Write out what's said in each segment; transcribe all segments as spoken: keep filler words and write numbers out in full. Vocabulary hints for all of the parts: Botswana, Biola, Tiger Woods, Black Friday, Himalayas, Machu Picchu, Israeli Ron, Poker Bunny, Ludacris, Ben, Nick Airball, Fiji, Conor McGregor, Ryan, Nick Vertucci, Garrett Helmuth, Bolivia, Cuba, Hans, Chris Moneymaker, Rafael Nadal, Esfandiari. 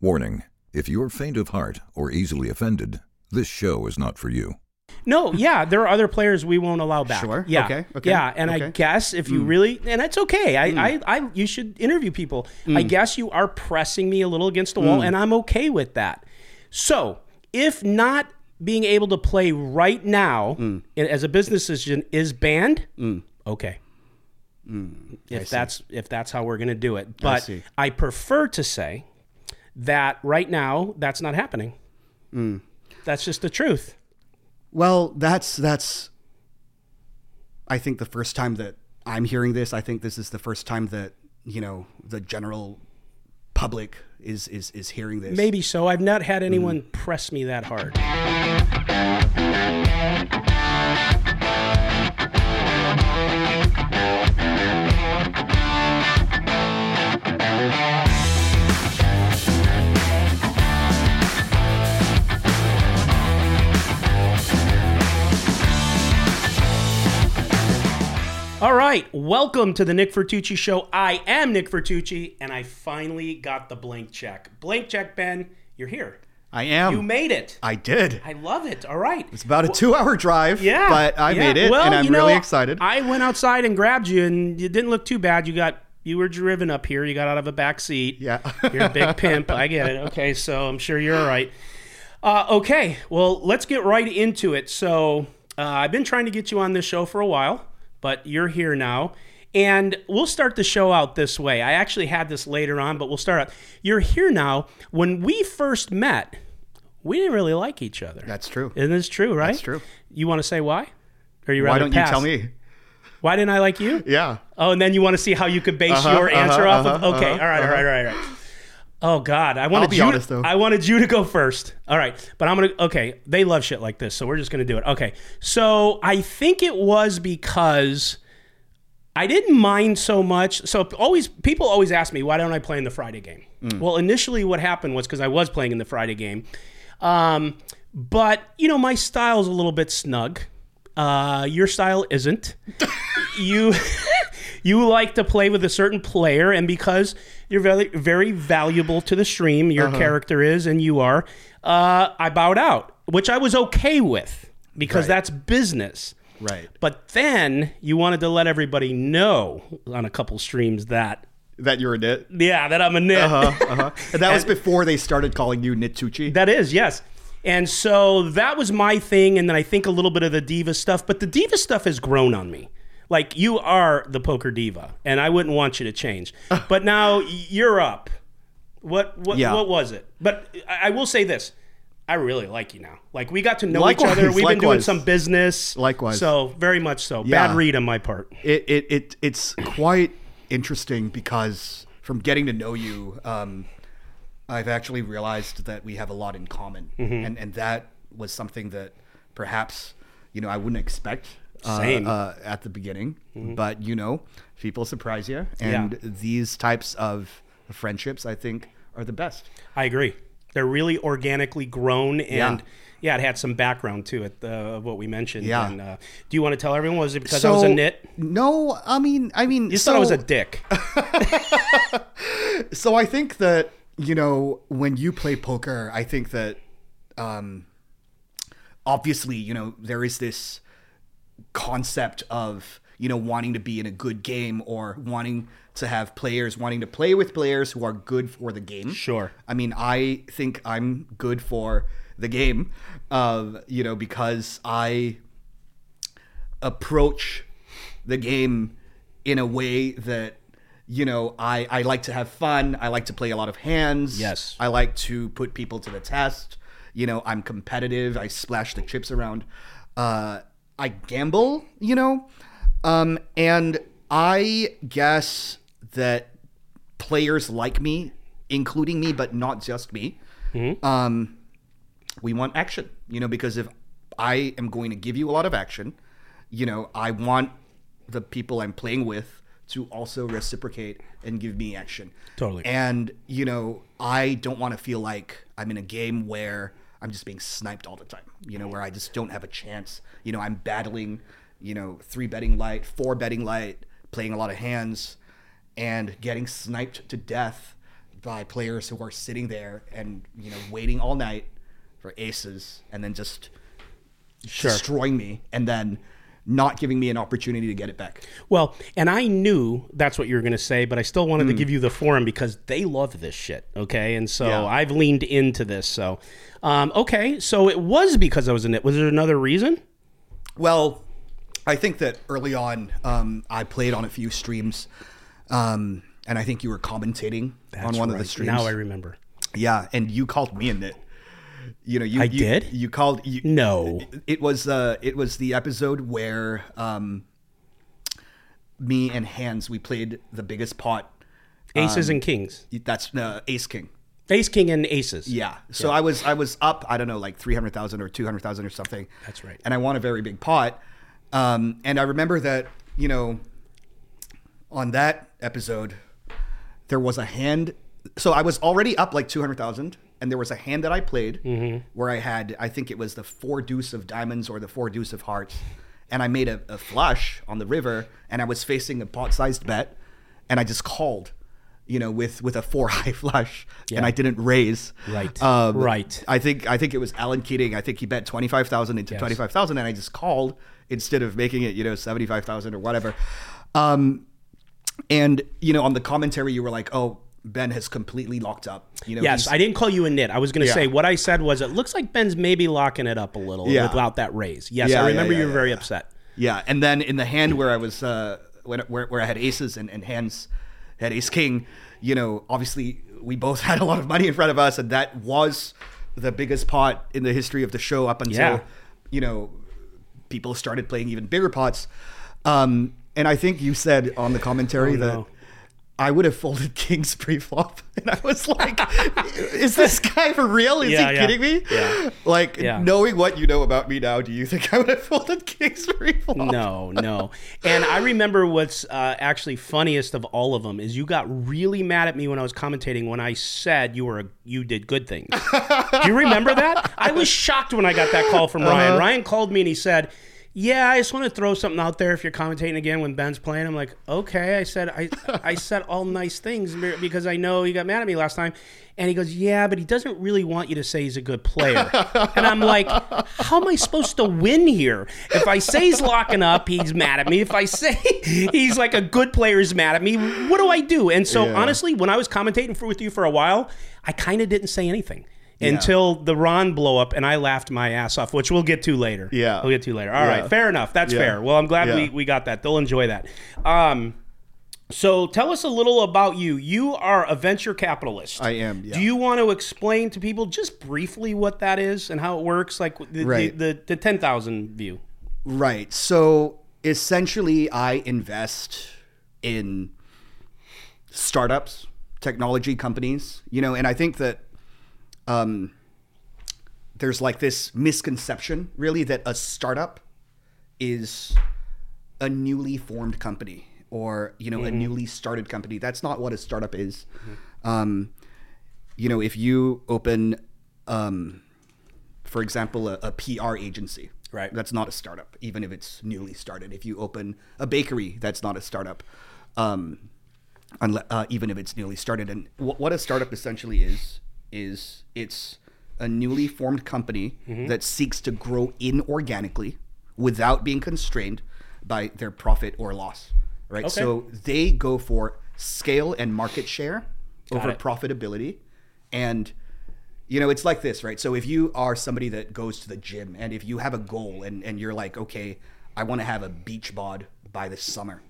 Warning, if you are faint of heart or easily offended, this show is not for you. No, yeah, there are other players we won't allow back. Sure, yeah. okay, okay. Yeah, and okay. I guess if you mm. really, and that's okay, I, mm. I, I, you should interview people. Mm. I guess you are pressing me a little against the wall, mm. and I'm okay with that. So, if not being able to play right now mm. as a business decision is banned, mm. okay. Mm. If that's if that's how we're going to do it. But I, I prefer to say that right now, that's not happening. Mm. That's just the truth. Well, that's, that's, I think the first time that I'm hearing this, I think this is the first time that, you know, the general public is, is, is hearing this. Maybe so. I've not had anyone mm. press me that hard. All right, welcome to the Nick Vertucci Show. I am Nick Vertucci, and I finally got the blank check. Blank check, Ben, you're here. I am. You made it. I did. I love it. All right. It's about a well, two-hour drive, yeah, but I yeah. made it, well, and I'm you know, really excited. I went outside and grabbed you, and you didn't look too bad. You got you were driven up here. You got out of a back seat. Yeah. You're a big pimp. I get it. Okay, so I'm sure you're all right. Uh, okay, well, let's get right into it. So uh, I've been trying to get you on this show for a while. But you're here now, and we'll start the show out this way. I actually had this later on, but we'll start out. You're here now. When we first met, we didn't really like each other. That's true. Isn't this true, right? That's true. You want to say why? Or you why don't pass? You tell me? Why didn't I like you? Yeah. Oh, and then you want to see how you could base uh-huh, your uh-huh, answer uh-huh, off of? Okay, uh-huh, all right, uh-huh. all right, all right, all right. Oh, God. I wanted I'll be you honest, though. I wanted you to go first. All right. But I'm going to... Okay. They love shit like this, so we're just going to do it. Okay. So I think it was because I didn't mind so much. So always people always ask me, why don't I play in the Friday game? Mm. Well, initially what happened was because I was playing in the Friday game. Um, but, you know, my style's a little bit snug. Uh, your style isn't. you... You like to play with a certain player, and because you're very, very valuable to the stream, your uh-huh. character is, and you are, uh, I bowed out, which I was okay with, because right. that's business. Right. But then you wanted to let everybody know on a couple streams that... That you're a nit? Yeah, that I'm a nit. Uh-huh, uh-huh. And that was and, before they started calling you Nitucci? That is, yes. And so that was my thing, and then I think a little bit of the diva stuff, but the diva stuff has grown on me. Like, you are the poker diva, and I wouldn't want you to change. But now you're up. What what yeah. what was it? But I will say this. I really like you now. Like, we got to know likewise, each other. We've likewise. been doing some business. Likewise. So, very much so. Yeah. Bad read on my part. It, it it It's quite interesting because from getting to know you, um, I've actually realized that we have a lot in common. Mm-hmm. And, and that was something that perhaps, you know, I wouldn't expect. Same. Uh, uh, at the beginning, mm-hmm. but you know, people surprise you, and yeah. these types of friendships, I think, are the best. I agree. They're really organically grown, and yeah, yeah it had some background to it of uh, what we mentioned. Yeah. And, uh, do you want to tell everyone? Was it because so, I was a nit? No, I mean, I mean, you so, thought I was a dick. So I think that you know when you play poker, I think that um, obviously, you know, there is this concept of, you know, wanting to be in a good game or wanting to have players, wanting to play with players who are good for the game. Sure. I mean, I think I'm good for the game, uh, you know, because I approach the game in a way that, you know, I, I like to have fun. I like to play a lot of hands. Yes. I like to put people to the test. You know, I'm competitive. I splash the chips around. Uh, I gamble, you know, um, and I guess that players like me, including me, but not just me, mm-hmm. um, we want action, you know, because if I am going to give you a lot of action, you know, I want the people I'm playing with to also reciprocate and give me action. Totally. And, you know, I don't want to feel like I'm in a game where I'm just being sniped all the time, you know, where I just don't have a chance. You know, I'm battling, you know, three betting light, four betting light, playing a lot of hands and getting sniped to death by players who are sitting there and, you know, waiting all night for aces and then just sure. destroying me and then not giving me an opportunity to get it back. Well, and I knew that's what you were going to say, but I still wanted mm. to give you the forum because they love this shit, okay? And so yeah. I've leaned into this. So, um, okay, so it was because I was in it. Was there another reason? Well, I think that early on, um, I played on a few streams, um, and I think you were commentating that's on one right. of the streams. Now I remember. Yeah, and you called me in it. You know, you, I you, did. You called. You, no, it was uh, it was the episode where um, me and Hans we played the biggest pot, aces um, and kings. That's uh, ace king, ace king and aces. Yeah. So yeah. I was I was up. I don't know, like three hundred thousand or two hundred thousand or something. That's right. And I won a very big pot. Um, and I remember that, you know, on that episode, there was a hand. So I was already up like two hundred thousand. And there was a hand that I played mm-hmm. where I had, I think it was the four deuce of diamonds or the four deuce of hearts. And I made a, a flush on the river and I was facing a pot-sized bet and I just called, you know, with, with a four-high flush yeah. and I didn't raise. Right, um, right. I think I think it was Alan Keating. I think he bet twenty-five thousand into yes. twenty-five thousand and I just called instead of making it, you know, seventy-five thousand or whatever. Um, and, you know, on the commentary, you were like, oh, Ben has completely locked up. You know, yes, I didn't call you a nit. I was going to yeah. say what I said was it looks like Ben's maybe locking it up a little yeah. without that raise. Yes, yeah, I remember yeah, yeah, you were yeah, very yeah. upset. Yeah, and then in the hand where I was, uh, when, where where I had aces and, and Hans had ace king, you know, obviously we both had a lot of money in front of us, and that was the biggest pot in the history of the show up until, yeah. you know, people started playing even bigger pots. Um, and I think you said on the commentary oh, that... No. I would have folded kings pre-flop. And I was like, is this guy for real? Is yeah, he yeah. kidding me? Yeah. Like, yeah. knowing what you know about me now, do you think I would have folded kings pre-flop? No, no. And I remember what's uh, actually funniest of all of them is you got really mad at me when I was commentating when I said you were a, you did good things. Do you remember that? I was shocked when I got that call from Ryan. Uh-huh. Ryan called me and he said... Yeah, I just want to throw something out there if you're commentating again when Ben's playing. I'm like, okay. I said I I said all nice things because I know you got mad at me last time. And he goes, yeah, but he doesn't really want you to say he's a good player. And I'm like, how am I supposed to win here? If I say he's locking up, he's mad at me. If I say he's like a good player, he's mad at me. What do I do? And so yeah. honestly, when I was commentating for, with you for a while, I kind of didn't say anything. Yeah. Until the Ron blow up, and I laughed my ass off, which we'll get to later. Yeah. We'll get to later. All yeah. right. Fair enough. That's yeah. fair. Well, I'm glad yeah. we, we got that. They'll enjoy that. Um, so tell us a little about you. You are a venture capitalist. I am. Yeah. Do you want to explain to people just briefly what that is and how it works? Like the, right. the, the, the ten thousand view. Right. So essentially, I invest in startups, technology companies, you know, and I think that Um, there's like this misconception, really, that a startup is a newly formed company or, you know, mm-hmm. a newly started company. That's not what a startup is. Mm-hmm. Um, you know, if you open, um, for example, a, a P R agency, right? That's not a startup, even if it's newly started. If you open a bakery, that's not a startup, um, unless, uh, even if it's newly started. And w- what a startup essentially is, is it's a newly formed company mm-hmm. that seeks to grow inorganically without being constrained by their profit or loss, right? Okay. So they go for scale and market share Got over it. Profitability. And, you know, it's like this, right? So if you are somebody that goes to the gym and if you have a goal and, and you're like, okay, I want to have a beach bod by this summer,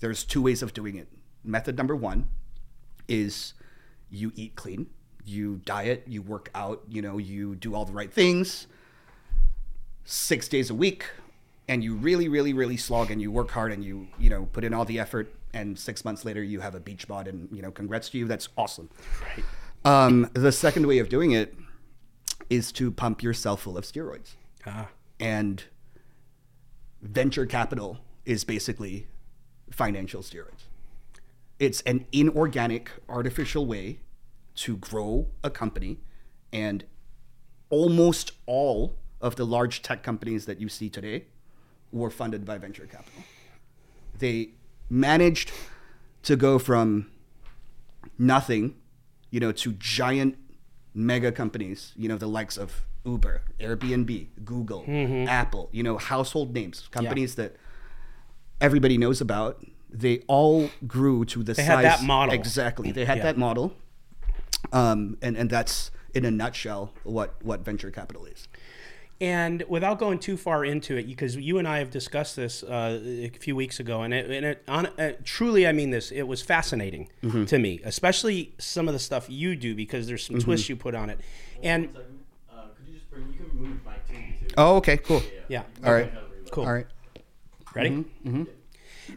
there's two ways of doing it. Method number one is you eat clean. You diet, you work out, you know, you do all the right things six days a week and you really, really, really slog and you work hard and you, you know, put in all the effort and six months later you have a beach bod and, you know, congrats to you. That's awesome. Right. Um, the second way of doing it is to pump yourself full of steroids. Ah. And venture capital is basically financial steroids. It's an inorganic, artificial way to grow a company, and almost all of the large tech companies that you see today were funded by venture capital. They managed to go from nothing you know, to giant mega companies, you know, the likes of Uber, Airbnb, Google, mm-hmm. Apple, you know, household names, companies yeah. that everybody knows about. They all grew to the they size. They had that model. Exactly. They had yeah. that model. Um, and, and that's, in a nutshell, what, what venture capital is. And without going too far into it, because you and I have discussed this uh, a few weeks ago, and it, and it on, uh, truly, I mean this, it was fascinating mm-hmm. to me, especially some of the stuff you do, because there's some mm-hmm. twists you put on it. Well, and one second. Uh, could you just bring, you can move my team too. Oh, okay, cool. Yeah. yeah. All right. Cool. All right. Ready? Mm-hmm. Mm-hmm.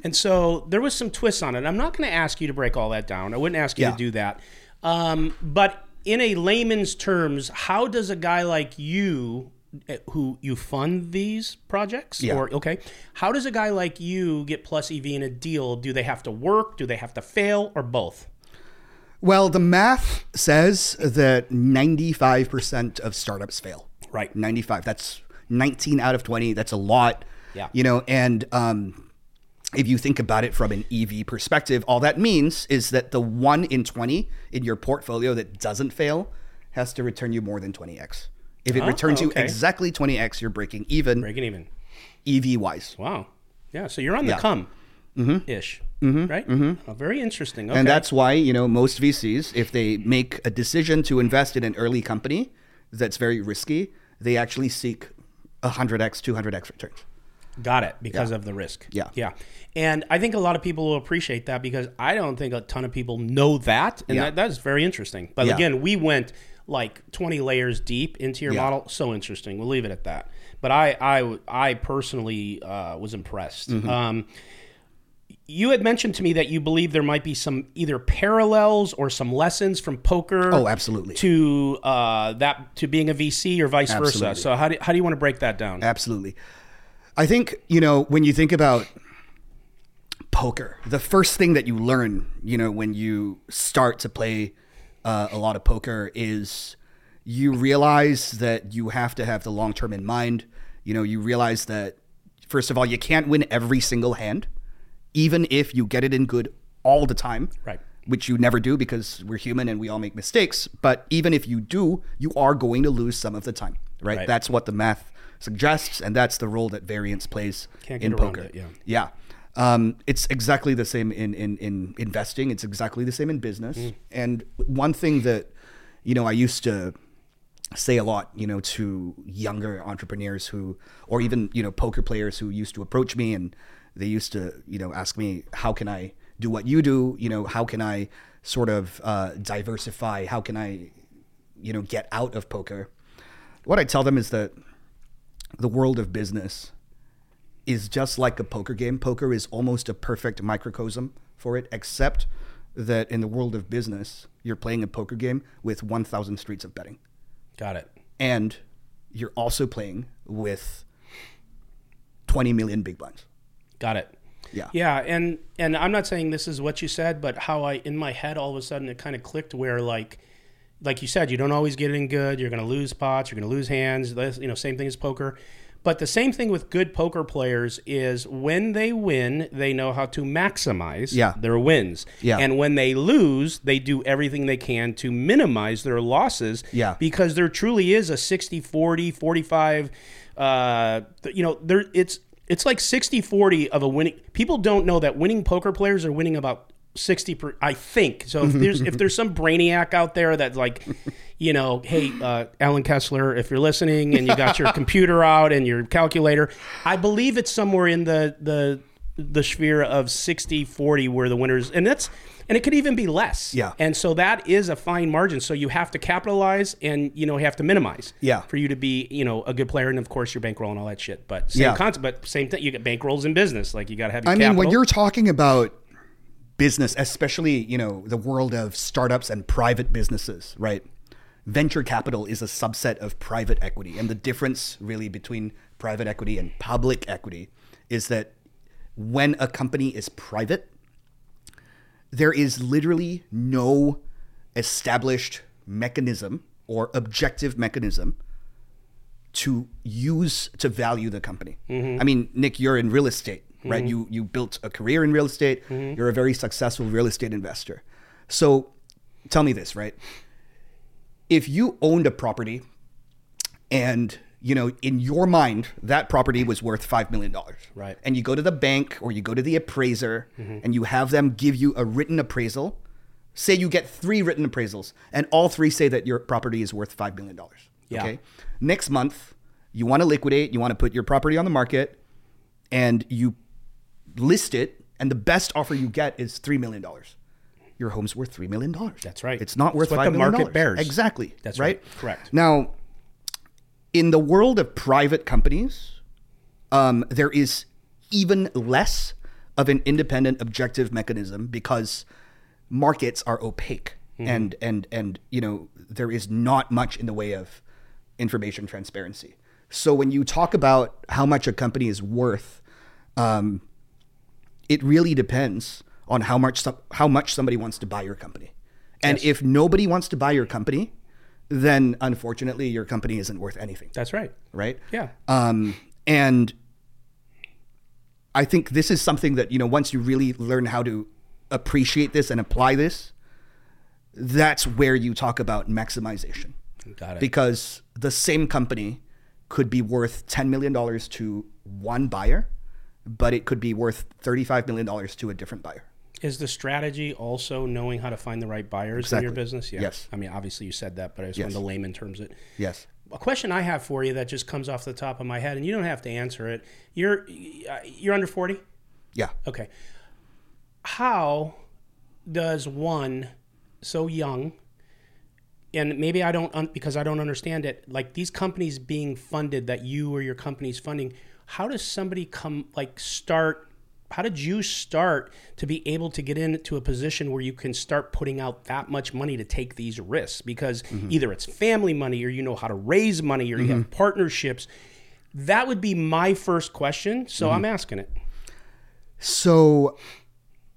And so there was some twists on it. I'm not going to ask you to break all that down. I wouldn't ask you yeah. to do that. Um, but in a layman's terms, how does a guy like you, who you fund these projects yeah. or okay, how does a guy like you get Plus E V in a deal? Do they have to work? Do they have to fail, or both? Well, the math says that ninety-five percent of startups fail. Right. ninety-five. That's nineteen out of twenty. That's a lot. Yeah. You know, and um, if you think about it from an E V perspective, all that means is that the one in twenty in your portfolio that doesn't fail has to return you more than twenty x. If it oh, returns okay. you exactly twenty x, you're breaking even. Breaking even. E V-wise. Wow. Yeah, so you're on the yeah. come-ish, mm-hmm. mm-hmm. right? Mm-hmm. Oh, very interesting. Okay. And that's why, you know, most V Cs, if they make a decision to invest in an early company that's very risky, they actually seek one hundred x, two hundred x returns. Got it, because yeah. of the risk. Yeah. Yeah. And I think a lot of people will appreciate that, because I don't think a ton of people know that, and yeah. that, that is very interesting. But yeah. again, we went... like twenty layers deep into your yeah. model. So interesting. We'll leave it at that. But I I, I personally uh, was impressed. Mm-hmm. Um, you had mentioned to me that you believe there might be some either parallels or some lessons from poker. Oh, absolutely. To uh, that to being a V C or vice absolutely. versa. So how do, how do you want to break that down? Absolutely. I think, you know, when you think about poker, the first thing that you learn, you know, when you start to play Uh, a lot of poker is you realize that you have to have the long term in mind. You know, you realize that, first of all, you can't win every single hand, even if you get it in good all the time, right? Which you never do, because we're human and we all make mistakes. But even if you do, you are going to lose some of the time, right? right. That's what the math suggests, and that's the role that variance plays can't get in poker. It, yeah. yeah. Um, it's exactly the same in, in, in investing. It's exactly the same in business. Mm. And one thing that, you know, I used to say a lot, you know, to younger entrepreneurs who, or even, you know, poker players who used to approach me, and they used to, you know, ask me, how can I do what you do? You know, how can I sort of uh, diversify? How can I, you know, get out of poker? What I tell them is that the world of business is just like a poker game. Poker is almost a perfect microcosm for it, except that in the world of business, you're playing a poker game with one thousand streets of betting. Got it. And you're also playing with twenty million big blinds. Got it. Yeah. Yeah, and and I'm not saying this is what you said, but how I, in my head, all of a sudden it kind of clicked where, like, like you said, you don't always get in good, you're going to lose pots, you're going to lose hands, you know, same thing as poker. But the same thing with good poker players is when they win, they know how to maximize yeah. their wins. Yeah. And when they lose, they do everything they can to minimize their losses yeah. because there truly is a sixty forty, forty-five, uh, you know, there it's it's like sixty forty of a winning. People don't know that winning poker players are winning about sixty percent, I think. So if there's if there's some brainiac out there that, like, you know, hey, uh, Alan Kessler, if you're listening and you got your computer out and your calculator, I believe it's somewhere in the the the sphere of sixty forty where the winners, and that's and it could even be less. Yeah. And so that is a fine margin. So you have to capitalize, and, you know, you have to minimize. Yeah. For you to be, you know, a good player, and of course your bankroll and all that shit. But same yeah. concept, but same thing. You get bankrolls in business, like you got to have. Your I capital. mean, when you're talking about business, especially, you know, the world of startups and private businesses, right? Venture capital is a subset of private equity. And the difference really between private equity and public equity is that when a company is private, there is literally no established mechanism or objective mechanism to use to value the company. Mm-hmm. I mean, Nick, you're in real estate. Right, mm-hmm. you you built a career in real estate. Mm-hmm. You're a very successful real estate investor. So tell me this, right? If you owned a property and, you know, in your mind, that property was worth five million dollars. Right. And you go to the bank or you go to the appraiser mm-hmm. and you have them give you a written appraisal. Say you get three written appraisals and all three say that your property is worth five million dollars. Yeah. Okay. Next month, you want to liquidate, you want to put your property on the market and you list it. And the best offer you get is three million dollars. Your home's worth three million dollars. That's right. It's not worth it's what five million dollars. The market bears. Exactly. That's right. right. Correct. Now, in the world of private companies, um, there is even less of an independent objective mechanism because markets are opaque mm-hmm. and, and, and, you know, there is not much in the way of information transparency. So when you talk about how much a company is worth, um, it really depends on how much how much somebody wants to buy your company. And yes. if nobody wants to buy your company, then unfortunately your company isn't worth anything. That's right. Right? Yeah. Um, and I think this is something that, you know, once you really learn how to appreciate this and apply this, that's where you talk about maximization. Got it. Because the same company could be worth ten million dollars to one buyer, but it could be worth thirty-five million dollars to a different buyer. Is the strategy also knowing how to find the right buyers exactly. in your business? Yeah. Yes. I mean, obviously you said that, but I just yes. wanted to layman terms it. Yes. A question I have for you that just comes off the top of my head, and you don't have to answer it. You're you're under forty? Yeah. Okay. How does one so young, and maybe I don't, un- because I don't understand it, like these companies being funded that you or your company's funding, how does somebody come, like start, how did you start to be able to get into a position where you can start putting out that much money to take these risks? Because mm-hmm. either it's family money or you know how to raise money or you mm-hmm. have partnerships. That would be my first question. So mm-hmm. I'm asking it. So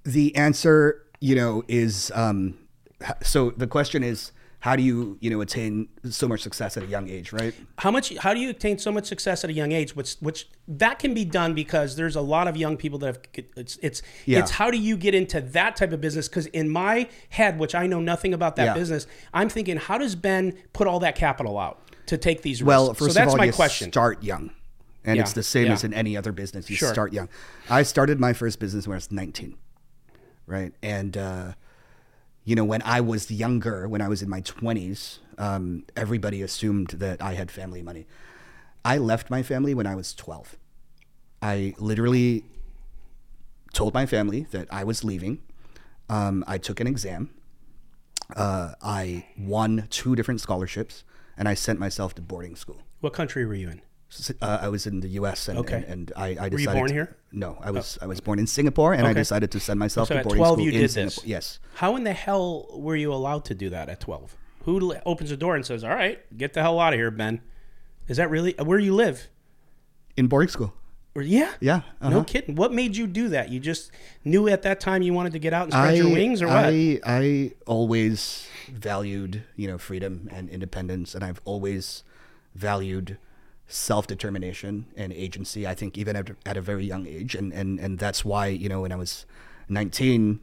the answer, you know, is, um, so the question is, how do you, you know, attain so much success at a young age, right? How much? How do you attain so much success at a young age? Which, which that can be done because there's a lot of young people that have. It's, it's, yeah. it's how do you get into that type of business? Because in my head, which I know nothing about that yeah. business, I'm thinking, how does Ben put all that capital out to take these risks? Well, first so that's of all, my you question. Start young, and yeah. it's the same yeah. as in any other business. You sure. start young. I started my first business when I was nineteen, right, and. Uh, You know, when I was younger, when I was in my twenties, um, everybody assumed that I had family money. I left my family when I was twelve. I literally told my family that I was leaving. Um, I took an exam. Uh, I won two different scholarships, and I sent myself to boarding school. What country were you in? Uh, I was in the U S and, okay. and, and I, I decided. Were you born to, here? No, I was oh. I was born in Singapore, and okay. I decided to send myself so to boarding school in Singapore. At twelve, you did Singapore. This. Yes. How in the hell were you allowed to do that at twelve? Who opens the door and says, "All right, get the hell out of here, Ben"? Is that really where you live? In boarding school. Or, yeah. Yeah. Uh-huh. No kidding. What made you do that? You just knew at that time you wanted to get out and spread I, your wings, or what? I I always valued you know freedom and independence, and I've always valued self-determination and agency, I think, even at, at a very young age. And, and, and that's why, you know, when I was nineteen,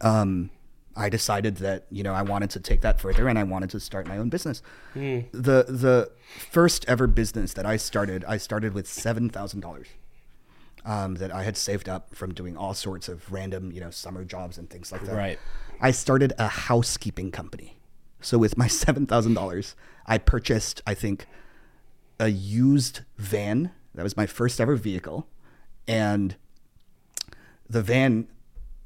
um, I decided that, you know, I wanted to take that further and I wanted to start my own business. Mm. The, the first ever business that I started, I started with seven thousand dollars um, that I had saved up from doing all sorts of random, you know, summer jobs and things like that. Right. I started a housekeeping company. So with my seven thousand dollars, I purchased, I think, a used van. That was my first ever vehicle. And the van,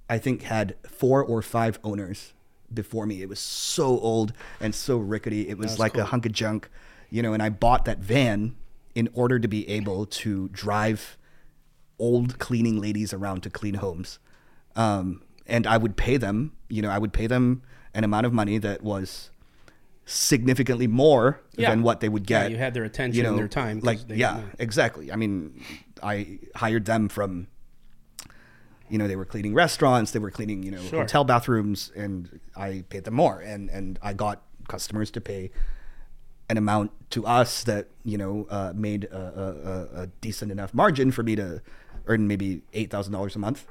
I think, had four or five owners before me. It was so old and so rickety. It was, was like cool. a hunk of junk, you know, and I bought that van in order to be able to drive old cleaning ladies around to clean homes. Um, and I would pay them, you know, I would pay them an amount of money that was significantly more yeah. than what they would get. Yeah, you had their attention, you know, and their time. Like, yeah, exactly. I mean, I hired them from, you know, they were cleaning restaurants, they were cleaning, you know, sure. hotel bathrooms, and I paid them more. And, and I got customers to pay an amount to us that, you know, uh, made a, a, a decent enough margin for me to earn maybe eight thousand dollars a month.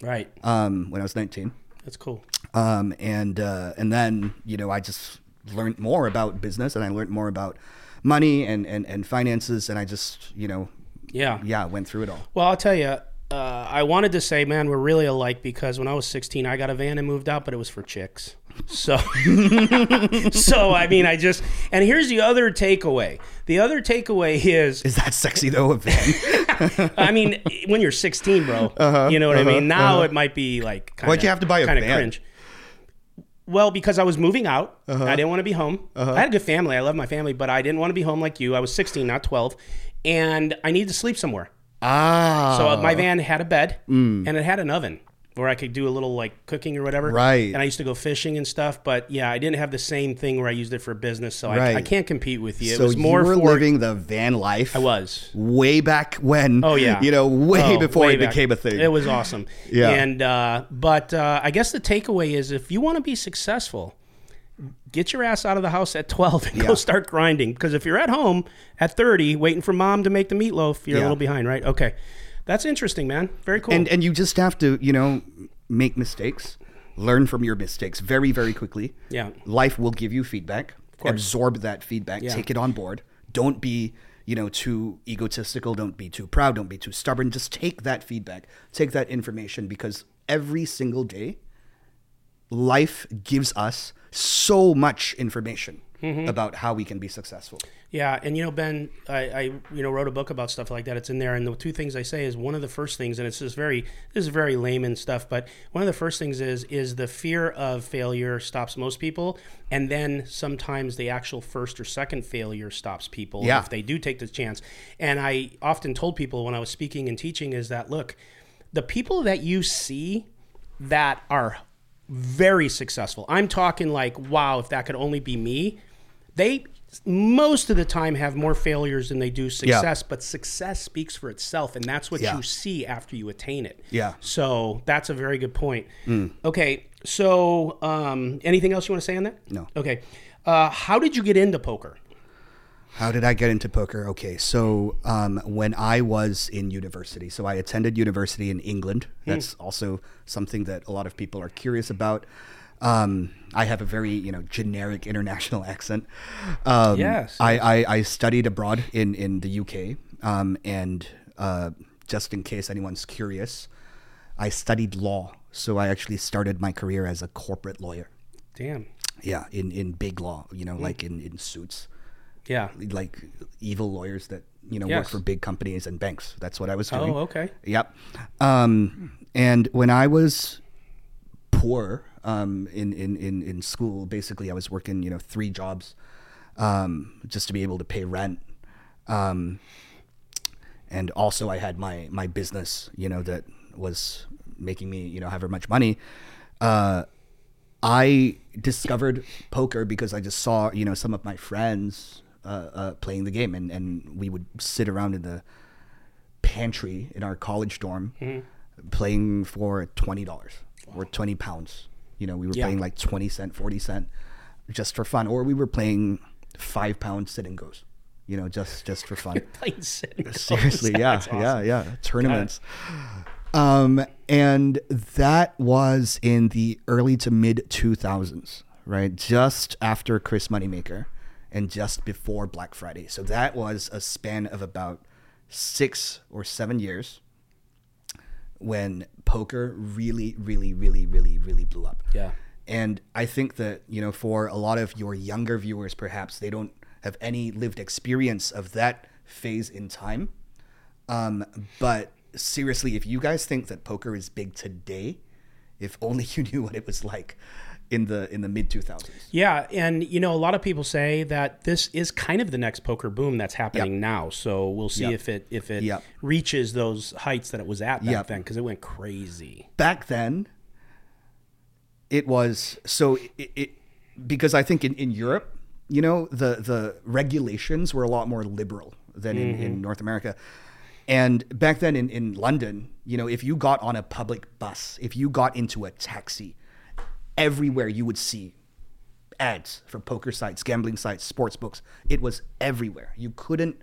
Right. Um, when I was nineteen. That's cool. Um, and uh, and then, you know, I just learned more about business, and I learned more about money and, and, and finances, and I just, you know, yeah, yeah, went through it all. Well, I'll tell you, uh, I wanted to say, man, we're really alike, because when I was sixteen, I got a van and moved out, but it was for chicks. So, so I mean, I just, and here's the other takeaway. The other takeaway is... Is that sexy though, a van? I mean, when you're sixteen, bro, uh-huh, you know what uh-huh, I mean? Now uh-huh. it might be like kind of... Why'd you have to buy a van? Kind of cringe. Well, because I was moving out. Uh-huh. I didn't want to be home. Uh-huh. I had a good family. I love my family, but I didn't want to be home like you. I was sixteen, not twelve. And I needed to sleep somewhere. Ah. So my van had a bed mm. and it had an oven where I could do a little like cooking or whatever. Right. And I used to go fishing and stuff, but yeah, I didn't have the same thing where I used it for business. So right. I, I can't compete with you. It so was more you were for, living the van life. I was. Way back when. Oh yeah. You know, way oh, before way it back. became a thing. It was awesome. Yeah. And, uh, but uh, I guess the takeaway is, if you want to be successful, get your ass out of the house at twelve and yeah. go start grinding. Because if you're at home at thirty, waiting for mom to make the meatloaf, you're yeah. a little behind, right? Okay. That's interesting, man. Very cool. And and you just have to, you know, make mistakes, learn from your mistakes very, very quickly. Yeah. Life will give you feedback. Of course. Absorb that feedback. Yeah. Take it on board. Don't be, you know, too egotistical. Don't be too proud. Don't be too stubborn. Just take that feedback. Take that information, because every single day, life gives us so much information. Mm-hmm. About how we can be successful. Yeah, and you know, Ben, I, I you know wrote a book about stuff like that. It's in there, and the two things I say is, one of the first things, and it's just very, this is very layman stuff, but one of the first things is is the fear of failure stops most people, and then sometimes the actual first or second failure stops people yeah. if they do take the chance. And I often told people when I was speaking and teaching is that, look, the people that you see that are very successful, I'm talking like, wow, if that could only be me. They, most of the time, have more failures than they do success, yeah. but success speaks for itself, and that's what yeah. you see after you attain it. Yeah. So that's a very good point. Mm. Okay, so um, anything else you want to say on that? No. Okay. Uh, how did you get into poker? How did I get into poker? Okay, so um, when I was in university, so I attended university in England. That's mm. also something that a lot of people are curious about. Um, I have a very, you know, generic international accent. Um, yes. I, I, I studied abroad in, in the U K. Um, and uh, just in case anyone's curious, I studied law. So I actually started my career as a corporate lawyer. Damn. Yeah, in, in big law, you know, mm. like in, in suits. Yeah. Like evil lawyers that, you know, yes. work for big companies and banks. That's what I was doing. Oh, okay. Yep. Um, and when I was poor... Um, in, in, in, in school, basically I was working, you know, three jobs, um, just to be able to pay rent. Um, and also I had my, my business, you know, that was making me, you know, however much money. Uh, I discovered poker because I just saw, you know, some of my friends, uh, uh, playing the game, and, and we would sit around in the pantry in our college dorm mm-hmm. playing for twenty dollars wow. or twenty pounds. You know, we were yeah. playing like twenty cent, forty cent just for fun. Or we were playing five pound sit and goes, you know, just, just for fun. You're playing sit and goes. Seriously. Yeah. Awesome. Yeah. Yeah. Tournaments. Um, and that was in the early to mid two thousands, right? Just after Chris Moneymaker and just before Black Friday. So that was a span of about six or seven years. When poker really, really, really, really, really blew up. Yeah. And I think that, you know, for a lot of your younger viewers, perhaps they don't have any lived experience of that phase in time. Um, but seriously, if you guys think that poker is big today, if only you knew what it was like in the in the mid two thousands. Yeah, and you know, a lot of people say that this is kind of the next poker boom that's happening yep. now. So we'll see yep. if it if it yep. reaches those heights that it was at back yep. then, because it went crazy. Back then, it was so it, it because I think in, in Europe, you know, the the regulations were a lot more liberal than mm-hmm. in, in North America. And back then in, in London, you know, if you got on a public bus, if you got into a taxi, everywhere you would see ads for poker sites, gambling sites, sports books. It was everywhere. You couldn't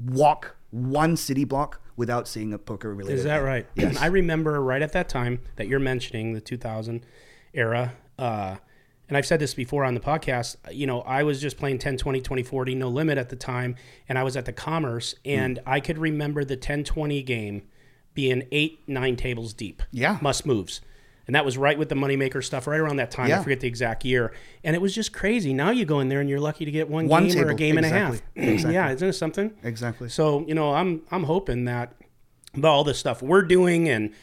walk one city block without seeing a poker related. Is that right? Yes. I remember right at that time that you're mentioning the two thousand era. Uh, and I've said this before on the podcast, you know, I was just playing ten, twenty, twenty, forty, no limit at the time. And I was at the Commerce, and mm. I could remember the ten twenty game being eight, nine tables deep. Yeah. Must moves. And that was right with the Moneymaker stuff, right around that time. Yeah. I forget the exact year. And it was just crazy. Now you go in there and you're lucky to get one, one game table. Or a game exactly. and a half. Exactly. Yeah, isn't it something? Exactly. So, you know, I'm I'm hoping that all this stuff we're doing and,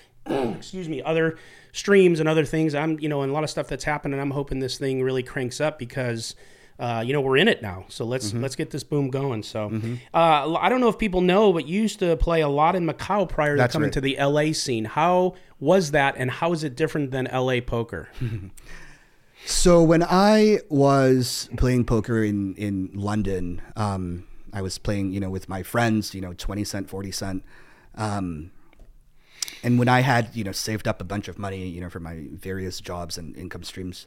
excuse me, other streams and other things, I'm, you know, and a lot of stuff that's happening, I'm hoping this thing really cranks up because, uh, you know, we're in it now. So let's mm-hmm. let's get this boom going. So mm-hmm. uh, I don't know if people know, but you used to play a lot in Macau prior that's to coming right. to the L A scene. How was that, and how is it different than L A poker? So when I was playing poker in, in London, um, I was playing, you know, with my friends, you know, twenty cent, forty cent. Um, and when I had, you know, saved up a bunch of money, you know, for my various jobs and income streams,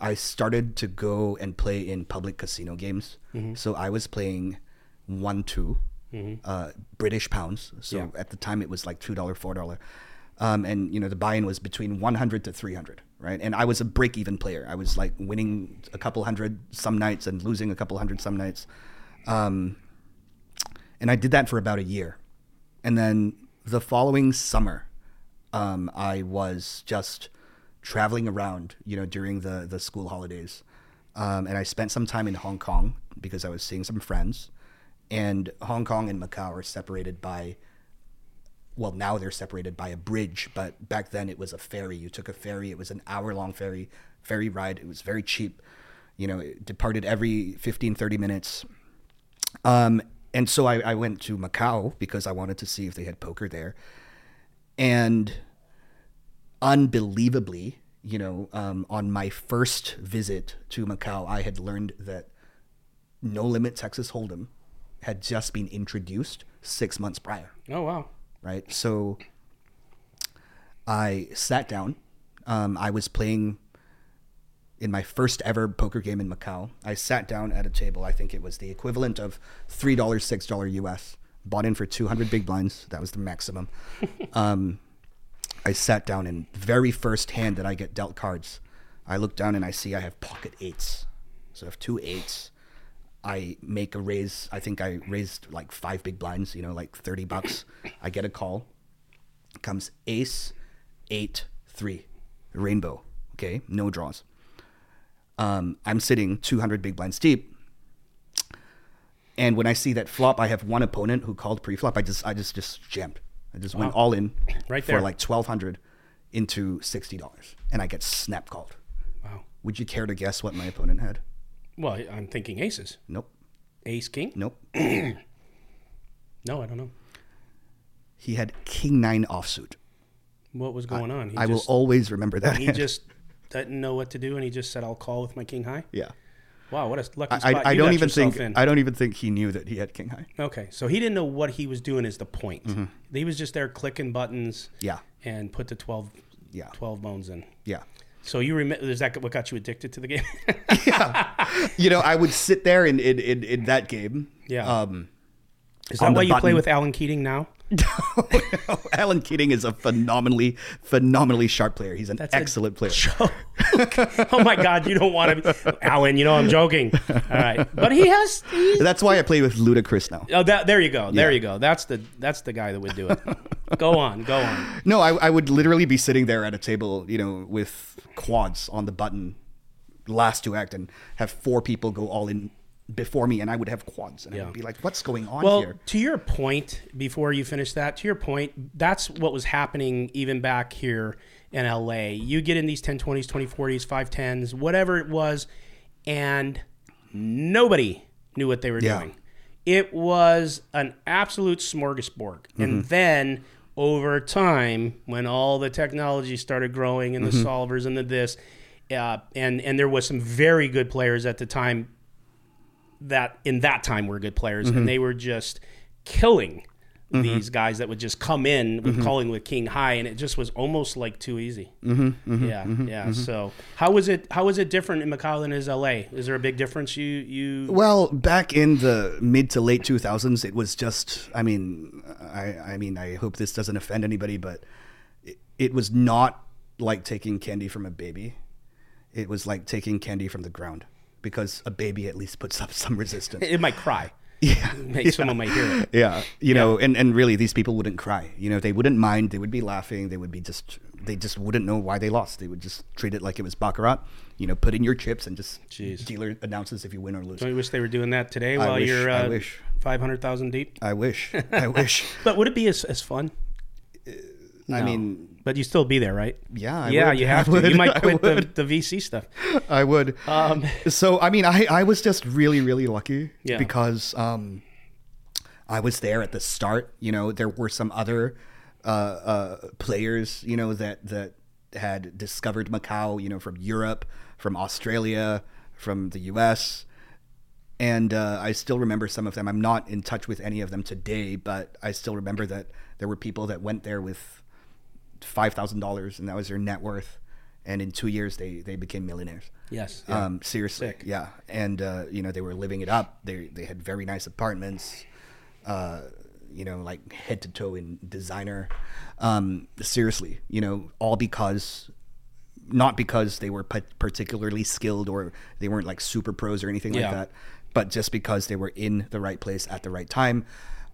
I started to go and play in public casino games. Mm-hmm. So I was playing one, two, mm-hmm. uh, British pounds. So yeah. at the time it was like two dollars, four dollars. Um, and, you know, the buy-in was between one hundred to three hundred, right? And I was a break-even player. I was, like, winning a couple hundred some nights and losing a couple hundred some nights. Um, and I did that for about a year. And then the following summer, um, I was just traveling around, you know, during the, the school holidays. Um, and I spent some time in Hong Kong because I was seeing some friends. And Hong Kong and Macau are separated by... Well, now they're separated by a bridge, but back then it was a ferry. You took a ferry. It was an hour-long ferry ferry ride. It was very cheap. You know, it departed every fifteen, thirty minutes. Um, and so I, I went to Macau because I wanted to see if they had poker there. And unbelievably, you know, um, on my first visit to Macau, I had learned that No Limit Texas Hold'em had just been introduced six months prior. Oh, wow. Right. So I sat down. Um, I was playing in my first ever poker game in Macau. I sat down at a table. I think it was the equivalent of three dollars, six dollars U S. Bought in for two hundred big blinds. That was the maximum. Um, I sat down, and very first hand that I get dealt cards, I look down and I see I have pocket eights. So I have two eights. I make a raise. I think I raised like five big blinds, you know, like thirty bucks. I get a call. Comes ace, eight, three, rainbow. Okay, no draws. Um, I'm sitting two hundred big blinds deep. And when I see that flop, I have one opponent who called pre-flop. I just, I just, just jammed. I just wow. went all in right for there. Like twelve hundred into sixty dollars. And I get snap called. Wow. Would you care to guess what my opponent had? Well, I'm thinking aces. Nope. Ace king? Nope. No, I don't know. He had king nine offsuit. What was going I, on? He I just, will always remember that. He just didn't know what to do, and he just said, "I'll call with my king high." Yeah. Wow, what a lucky spot! I, I, I don't even think in. I don't even think he knew that he had king high. Okay, so he didn't know what he was doing. Is the point? Mm-hmm. He was just there clicking buttons. Yeah. And put the twelve. Yeah. Twelve bones in. Yeah. So you remember, is that what got you addicted to the game? Yeah. You know, I would sit there in, in, in, in that game. Yeah. Um, is that why you play with Alan Keating now? No, Alan Keating is a phenomenally, phenomenally sharp player. He's an That's excellent player. Joke. Oh my God, you don't want to. Alan, you know, I'm joking. All right. But he has. He, that's why I play with Ludacris now. Oh, that, there you go. There yeah. you go. That's the that's the guy that would do it. Go on, go on. No, I, I would literally be sitting there at a table, you know, with quads on the button, last to act, and have four people go all in before me, and I would have quads, and yeah. I would be like, what's going on well, here? Well, to your point, before you finish that, to your point, that's what was happening even back here in L A. You get in these ten twenties, twenty forties, five tens, whatever it was, and nobody knew what they were yeah. doing. It was an absolute smorgasbord. Mm-hmm. And then over time, when all the technology started growing and mm-hmm. the solvers and the this, uh, and, and there was some very good players at the time that in that time were good players, mm-hmm. and they were just killing mm-hmm. these guys that would just come in with mm-hmm. calling with king high, and it just was almost like too easy. Mm-hmm. Mm-hmm. Yeah, mm-hmm. yeah. Mm-hmm. So how was it? How was it different in Macau than is L A? Is there a big difference? You you. Well, back in the mid to late two thousands, it was just. I mean, I I mean, I hope this doesn't offend anybody, but it, it was not like taking candy from a baby. It was like taking candy from the ground, because a baby at least puts up some resistance. It might cry. Yeah. Make yeah. Someone might hear it. Yeah. You yeah. know, and, and really these people wouldn't cry. You know, they wouldn't mind. They would be laughing. They would be just, they just wouldn't know why they lost. They would just treat it like it was baccarat, you know, put in your chips and just Jeez. Dealer announces if you win or lose. Don't you wish they were doing that today I while wish, you're uh, five hundred thousand deep? I wish. I wish. But would it be as, as fun? Uh, no. I mean... But you still be there, right? Yeah, I yeah, would. You have I to. Would. You might quit the, the V C stuff. I would. Um, so, I mean, I, I was just really, really lucky yeah. because um, I was there at the start. You know, there were some other uh, uh, players, you know, that that had discovered Macau, you know, from Europe, from Australia, from the U S, and uh, I still remember some of them. I'm not in touch with any of them today, but I still remember that there were people that went there with five thousand dollars, and that was their net worth, and in two years they they became millionaires. Yes. Yeah. Um seriously. Sick. Yeah. And uh you know, they were living it up. They they had very nice apartments, uh you know, like head to toe in designer. Um seriously, you know, all because not because they were particularly skilled or they weren't like super pros or anything yeah. like that, but just because they were in the right place at the right time.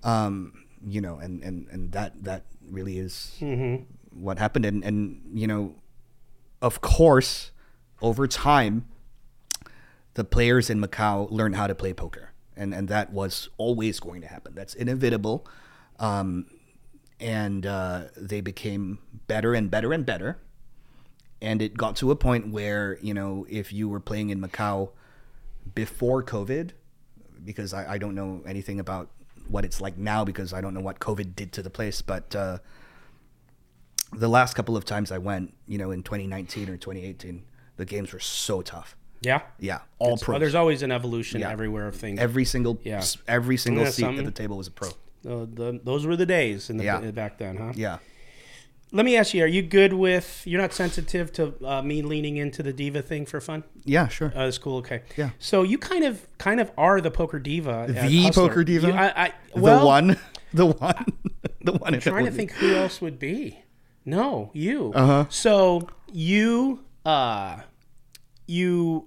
Um you know, and and and that that really is mm-hmm. what happened. And, and, you know, of course, over time, the players in Macau learn how to play poker. And and that was always going to happen. That's inevitable. Um, and uh, they became better and better and better. And it got to a point where, you know, if you were playing in Macau before COVID, because I, I don't know anything about what it's like now, because I don't know what COVID did to the place, but... Uh, the last couple of times I went, you know, in twenty nineteen or twenty eighteen, the games were so tough. Yeah? Yeah. All it's, pros. Well, there's always an evolution yeah. everywhere of things. Every single yeah. every single seat something? At the table was a pro. Uh, the, those were the days in the, yeah. back then, huh? Yeah. Let me ask you, are you good with, you're not sensitive to uh, me leaning into the diva thing for fun? Yeah, sure. Oh, uh, that's cool. Okay. Yeah. So you kind of kind of are the poker diva. The poker diva? You, I, I, well, the one? The one? the one. I'm trying to think who else would be. No, you. Uh-huh. So you, uh, you,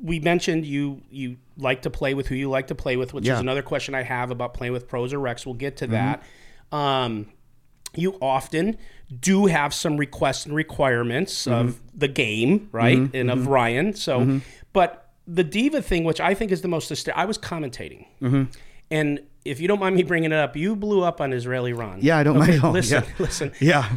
we mentioned you, you like to play with who you like to play with, which yeah. is another question I have about playing with pros or recs. We'll get to mm-hmm. that. Um, you often do have some requests and requirements mm-hmm. of the game, right? Mm-hmm. And mm-hmm. of Ryan. So, mm-hmm. but the diva thing, which I think is the most, hyster- I was commentating mm-hmm. and if you don't mind me bringing it up, you blew up on Israeli Ron. Yeah, I don't okay, mind. Listen, yeah. listen. Yeah.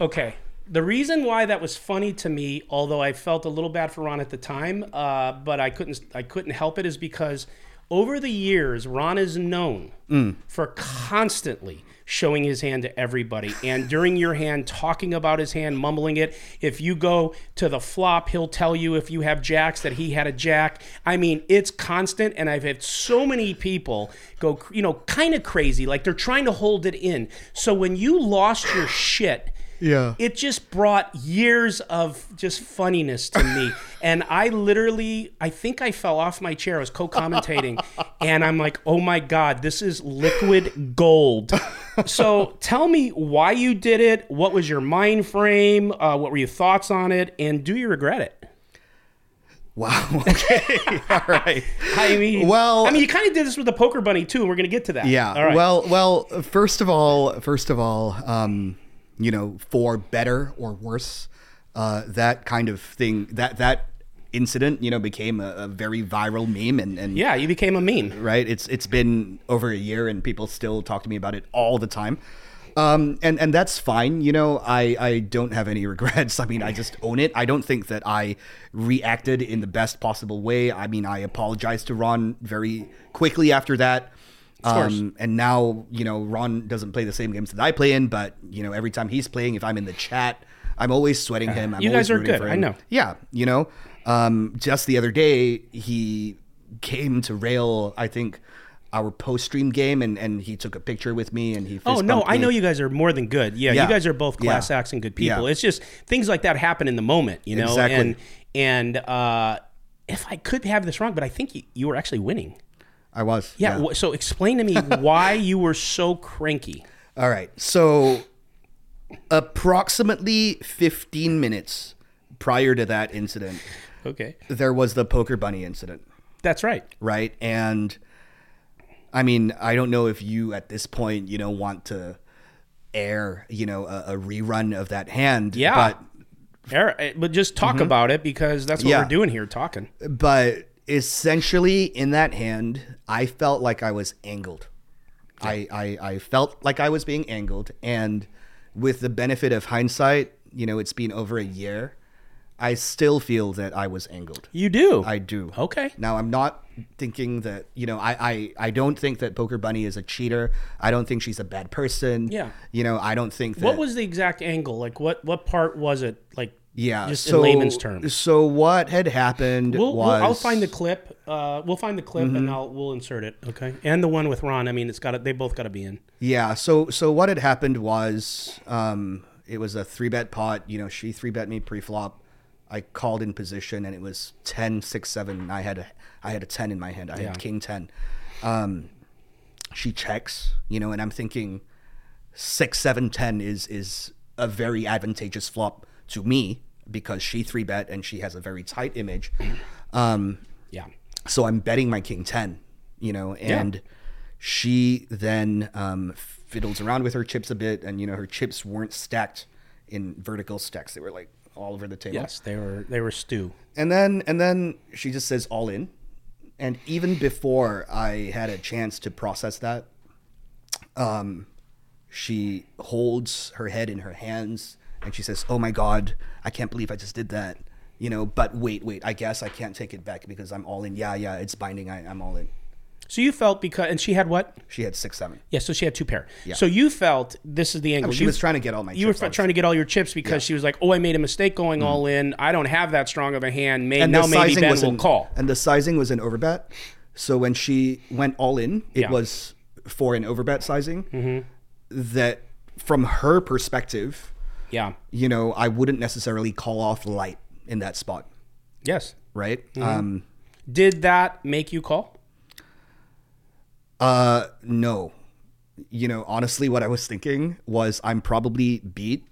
Okay. The reason why that was funny to me, although I felt a little bad for Ron at the time, uh, but I couldn't I couldn't help it, is because over the years, Ron is known mm. for constantly showing his hand to everybody. And during your hand, talking about his hand, mumbling it. If you go to the flop, he'll tell you if you have jacks that he had a jack. I mean, it's constant. And I've had so many people go, you know, kind of crazy. Like they're trying to hold it in. So when you lost your shit, yeah, it just brought years of just funniness to me. And I literally, I think I fell off my chair. I was co-commentating. And I'm like, oh my God, this is liquid gold. So tell me why you did it. What was your mind frame? Uh, what were your thoughts on it? And do you regret it? Wow. Okay. All right. I mean, well, I mean, you kind of did this with the Poker Bunny too. And we're going to get to that. Yeah. All right. Well, well, first of all, first of all, um, you know, for better or worse, uh, that kind of thing, that that incident, you know, became a, a very viral meme. And, and yeah, you became a meme. Right. It's it's been over a year and people still talk to me about it all the time. Um, and, and that's fine. You know, I, I don't have any regrets. I mean, I just own it. I don't think that I reacted in the best possible way. I mean, I apologized to Ron very quickly after that. Um, and now, you know, Ron doesn't play the same games that I play in, but, you know, every time he's playing, if I'm in the chat, I'm always sweating him. I'm you guys are good. I know. Yeah. You know, um, just the other day, he came to rail, I think, our post-stream game, and, and he took a picture with me, and he fist-bumped me. Oh, no, I know you guys are more than good. Yeah, yeah. You guys are both class yeah. acts and good people. Yeah. It's just things like that happen in the moment, you know? Exactly. And, and uh, if I could have this wrong, but I think you, you were actually winning. I was. Yeah, yeah. So explain to me why you were so cranky. All right, so approximately fifteen minutes prior to that incident, okay, there was the Poker Bunny incident. That's right. Right, and I mean, I don't know if you at this point, you know, want to air, you know, a, a rerun of that hand. Yeah, but, air, but just talk mm-hmm. about it, because that's what yeah. we're doing here, talking. But essentially in that hand, I felt like I was angled. Yeah. I, I, I felt like I was being angled, and with the benefit of hindsight, you know, it's been over a year, I still feel that I was angled. You do? I do. Okay. Now, I'm not thinking that, you know, I, I, I don't think that Poker Bunny is a cheater. I don't think she's a bad person. Yeah. You know, I don't think that... What was the exact angle? Like, what, what part was it? Like, yeah, just so, in layman's terms. So what had happened we'll, was... We'll, I'll find the clip. Uh, we'll find the clip mm-hmm. and I'll we'll insert it. Okay. And the one with Ron. I mean, it's got to, they both got to be in. Yeah. So so what had happened was um, it was a three bet pot. You know, she three bet me pre flop. I called in position and it was ten six seven. I had a I had a ten in my hand. I yeah. had king ten. Um, she checks. You know, and I'm thinking six seven ten is is a very advantageous flop to me, because she three bet and she has a very tight image. Um, yeah. So I'm betting my king ten, you know, and yeah. she then um, fiddles around with her chips a bit, and you know, her chips weren't stacked in vertical stacks; they were like all over the table. Yes, they were. They were stew. And then, and then she just says all in, and even before I had a chance to process that, um, she holds her head in her hands. And she says, oh, my God, I can't believe I just did that. You know, but wait, wait, I guess I can't take it back because I'm all in. Yeah, yeah, it's binding. I, I'm all in. So you felt because, and she had what? She had six, seven. Yeah, so she had two pair. Yeah. So you felt this is the angle. I mean, she you, was trying to get all my you chips. You were trying to get all your chips because yeah. she was like, oh, I made a mistake going mm-hmm. all in. I don't have that strong of a hand. May, now maybe Ben will in, call. And the sizing was an overbet. So when she went all in, it yeah. was for an overbet sizing mm-hmm. that from her perspective... Yeah. You know, I wouldn't necessarily call off light in that spot. Yes. Right? Mm-hmm. Um, did that make you call? Uh, no. You know, honestly, what I was thinking was I'm probably beat.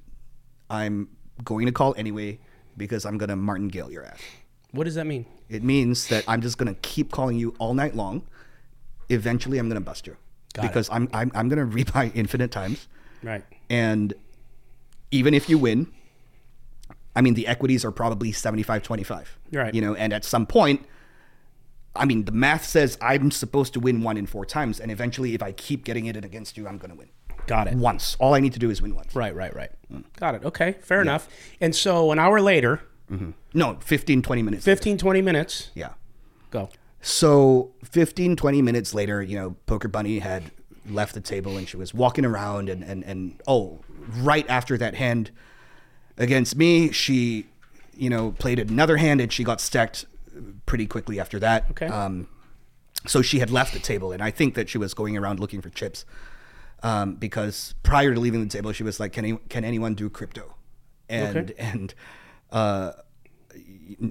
I'm going to call anyway because I'm going to martingale your ass. What does that mean? It means that I'm just going to keep calling you all night long. Eventually, I'm going to bust you. Got because it. I'm, I'm, I'm going to rebuy infinite times. Right. And... even if you win, I mean, the equities are probably seventy-five twenty-five, right? You know, and at some point, I mean, the math says I'm supposed to win one in four times. And eventually, if I keep getting it against you, I'm going to win. Got it. Once. All I need to do is win once. Right, right, right. Mm. Got it. Okay, fair yeah. enough. And so an hour later. Mm-hmm. No, fifteen, twenty minutes. fifteen, twenty minutes. Yeah. Go. So fifteen, twenty minutes later, you know, Poker Bunny had left the table and she was walking around and, and, and oh, right after that hand against me, she, you know, played another hand and she got stacked pretty quickly after that. Okay. Um, so she had left the table and I think that she was going around looking for chips um, because prior to leaving the table, she was like, can, any, can anyone do crypto? And, okay. and uh,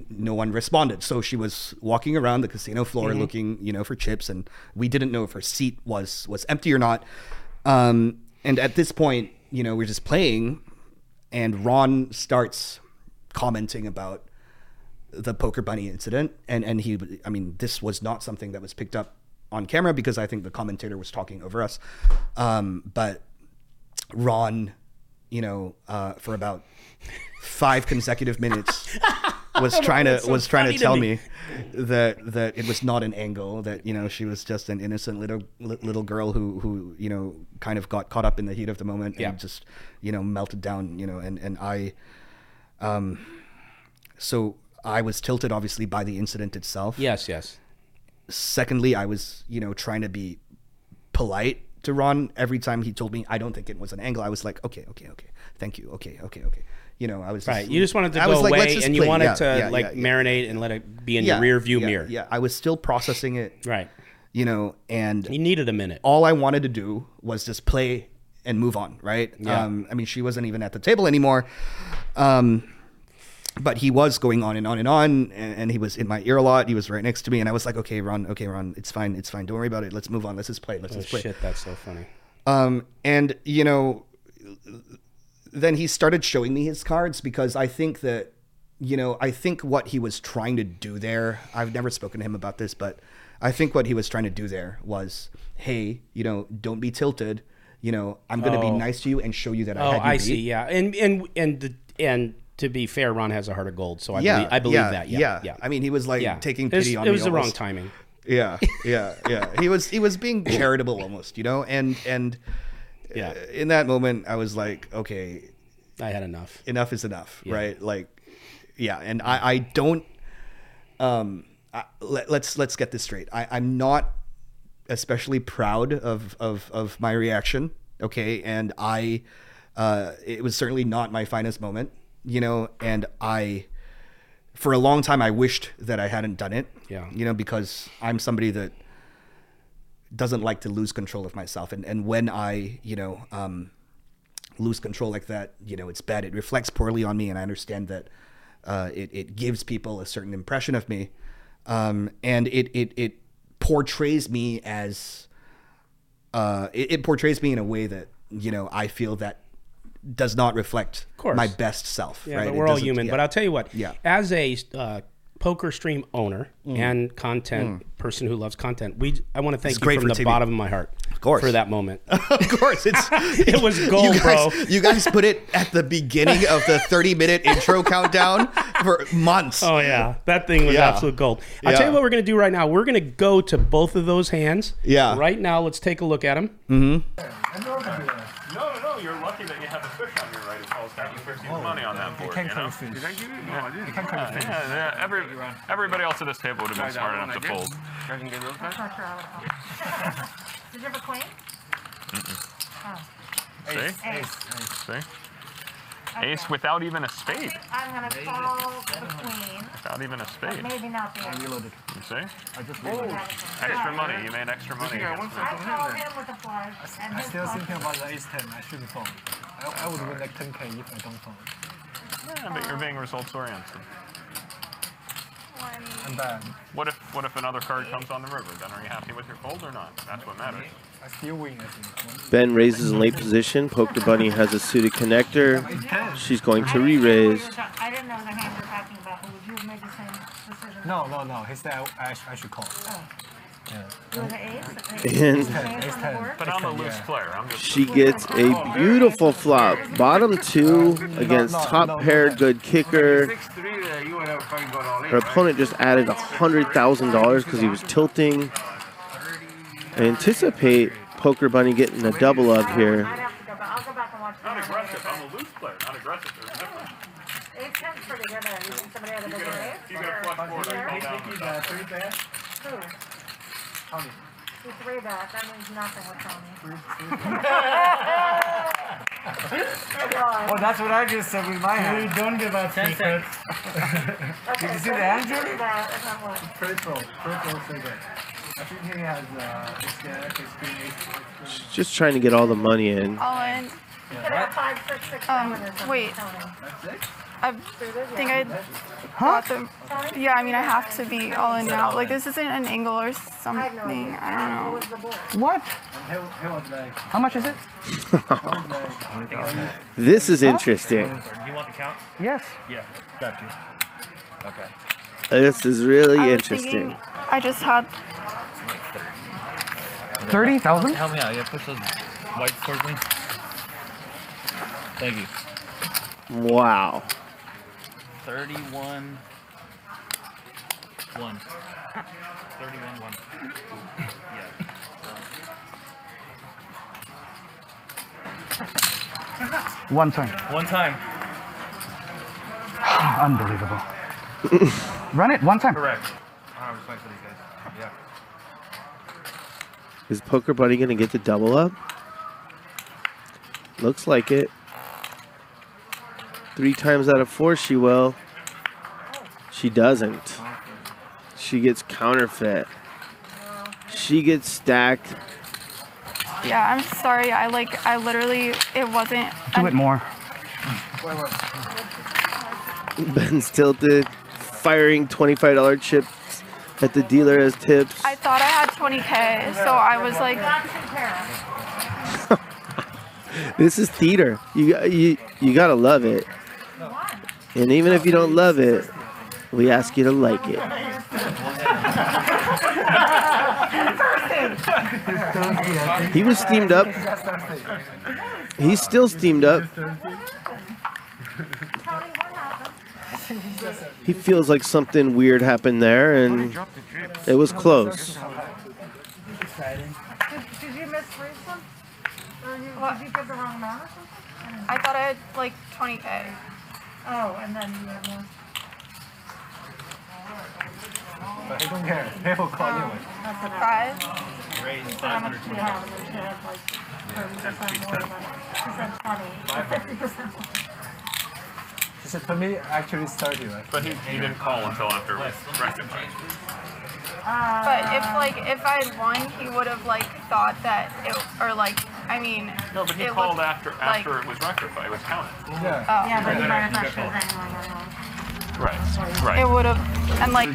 no one responded. So she was walking around the casino floor mm-hmm. looking, you know, for chips, and we didn't know if her seat was, was empty or not. Um, and at this point, you know, we're just playing, and Ron starts commenting about the Poker Bunny incident. And, and he, I mean, this was not something that was picked up on camera because I think the commentator was talking over us. Um, but Ron, you know, uh, for about five consecutive minutes was trying to, so was trying to tell to me. me that, that it was not an angle, that, you know, she was just an innocent little, little girl who, who, you know, kind of got caught up in the heat of the moment yeah. and just, you know, melted down, you know, and, and I, um, so I was tilted obviously by the incident itself. Yes. Yes. Secondly, I was, you know, trying to be polite to Ron. Every time he told me, I don't think it was an angle, I was like, okay, okay, okay. Thank you. Okay. Okay. Okay. You know, I was just, right. You just wanted to I go like, away, and you play. wanted yeah, to yeah, like yeah, yeah. marinate and let it be in yeah, your rear view yeah, mirror. Yeah, I was still processing it. Right. you know, and he needed a minute. All I wanted to do was just play and move on, right? Yeah. Um, I mean, she wasn't even at the table anymore. Um, but he was going on and on and on, and, and he was in my ear a lot. He was right next to me, and I was like, okay, Ron, okay, Ron, it's fine, it's fine. Don't worry about it. Let's move on. Let's just play. Let's oh, just play. Shit, that's so funny. Um, and, you know, then he started showing me his cards because I think that, you know, I think what he was trying to do there, I've never spoken to him about this, but I think what he was trying to do there was, hey, you know, don't be tilted. You know, I'm going to oh. be nice to you and show you that I oh, had you I beat. see. Yeah. And, and, and, the, and to be fair, Ron has a heart of gold. So I yeah, believe, I believe yeah, that. Yeah, yeah. Yeah. I mean, he was like yeah. taking pity There's, on me. It was me the almost. wrong timing. Yeah. Yeah. Yeah. He was, he was being charitable almost, you know, and, and, yeah. In that moment, I was like, okay, I had enough. Enough is enough, yeah. right? Like, yeah. And I, I don't. Um, I, let, let's let's get this straight. I, I'm not especially proud of of of my reaction. Okay, and I, uh, it was certainly not my finest moment, you know. And I, for a long time, I wished that I hadn't done it. Yeah. You know, because I'm somebody that doesn't like to lose control of myself. And, and when I, you know, um, lose control like that, you know, it's bad. It reflects poorly on me. And I understand that, uh, it, it gives people a certain impression of me. Um, and it, it, it portrays me as, uh, it, it portrays me in a way that, you know, I feel that does not reflect my best self. Yeah, right? But we're all human, yeah. but I'll tell you what, yeah. as a, uh, poker stream owner mm. and content mm. person who loves content. We I want to thank it's you from the T V. Bottom of my heart of course. for that moment. Of course. It's it was gold, you guys, bro. You guys put it at the beginning of the thirty minute intro countdown for months. Oh yeah. That thing was yeah. absolute gold. I'll yeah. tell you what we're going to do right now. We're going to go to both of those hands. Yeah. Right now, let's take a look at them. Mm-hmm. No, no, you're lucky that you have a fish on your right. Got you fifteen oh, money on that board, you know? Did I give you? No, I didn't. It can come to fish. Yeah, yeah. Every, everybody else at this table would have been smart enough to fold. Did you have a queen? Mm-mm. Oh. See? Ace. Ace. Ace. See? Okay. Ace without even a spade. I'm going to call the queen. Without even a spade. But maybe not the ace. I reloaded. You see? I just reloaded. Oh. Extra money. You made extra money. I called him with a flush. I'm still thinking about the ace ten. I shouldn't fold. I would win like ten K if I don't fold. Yeah, but you're being results oriented. I'm bad. What if what if another card comes on the river? Then are you happy with your fold or not? That's what matters. I still win, I think. Ben raises in late position. Poker Bunny has a suited connector. She's going to re-raise. I didn't know the hand you're talking about. Would you make the same decision? No, no, no. He said I, I should call. Oh. Yeah. And but I'm a loose player. I'm just she gets a beautiful flop. Bottom two against top pair, good kicker. Her opponent just added one hundred thousand dollars because he was tilting. I anticipate Poker Bunny getting a double up here. Not aggressive. I'm a loose player. Not aggressive. There's a difference. It sounds pretty good. You think somebody had a bigger raise? You got a flush board. I call down. Who? Tony. Three back. That means nothing with Tony. Well, that's what I just said with my hand. We don't give out secrets. Okay, did you see so the Andrew? Purple. Purple figure. I think he has uh, experience. Just trying to get all the money in. All in. Yeah, five, six, six, um, wait. That's it? I think I thought huh? that, yeah, I mean, I have to be all in now. Like, this isn't an angle or something. I don't know. What? How much is it? This is interesting. Do you want the count? Yes. Yeah, got you. Okay. This is really I interesting. I just had... thirty thousand? Help me out. Yeah, push those white towards me. Thank you. Wow. Thirty-one, one. Thirty-one, one. Yeah. One time. One time. Unbelievable. Run it one time. Correct. I was waiting for these guys. Yeah. Is Poker Bunny gonna get the double up? Looks like it. Three times out of four, she will. She doesn't. She gets counterfeit. She gets stacked. Yeah, I'm sorry. I like, I literally, it wasn't. Do it more. Ben's tilted, firing twenty-five dollar chips at the dealer as tips. I thought I had twenty K, so I was like. This is theater. You, you, you gotta love it. And even if you don't love it, we ask you to like it. He was steamed up. He's still steamed up. He feels like something weird happened there, and it was close. Did you misplace them? Or did you get the wrong amount or something? I thought I had like twenty K. Oh, and then you have one. But they don't care. They will call you. Five? You raised five hundred twenty. Yeah, like thirty percent more. She said twenty. fifty percent more. He said, for me, actually started like. But he, he didn't call until after rectified. Uh, but if like if I had won, he would have like thought that it or like I mean. No, but he called after after like, it was rectified. It was counted. Yeah. Oh. Yeah, but he might not sure anyone. Right. Right. It would have and like.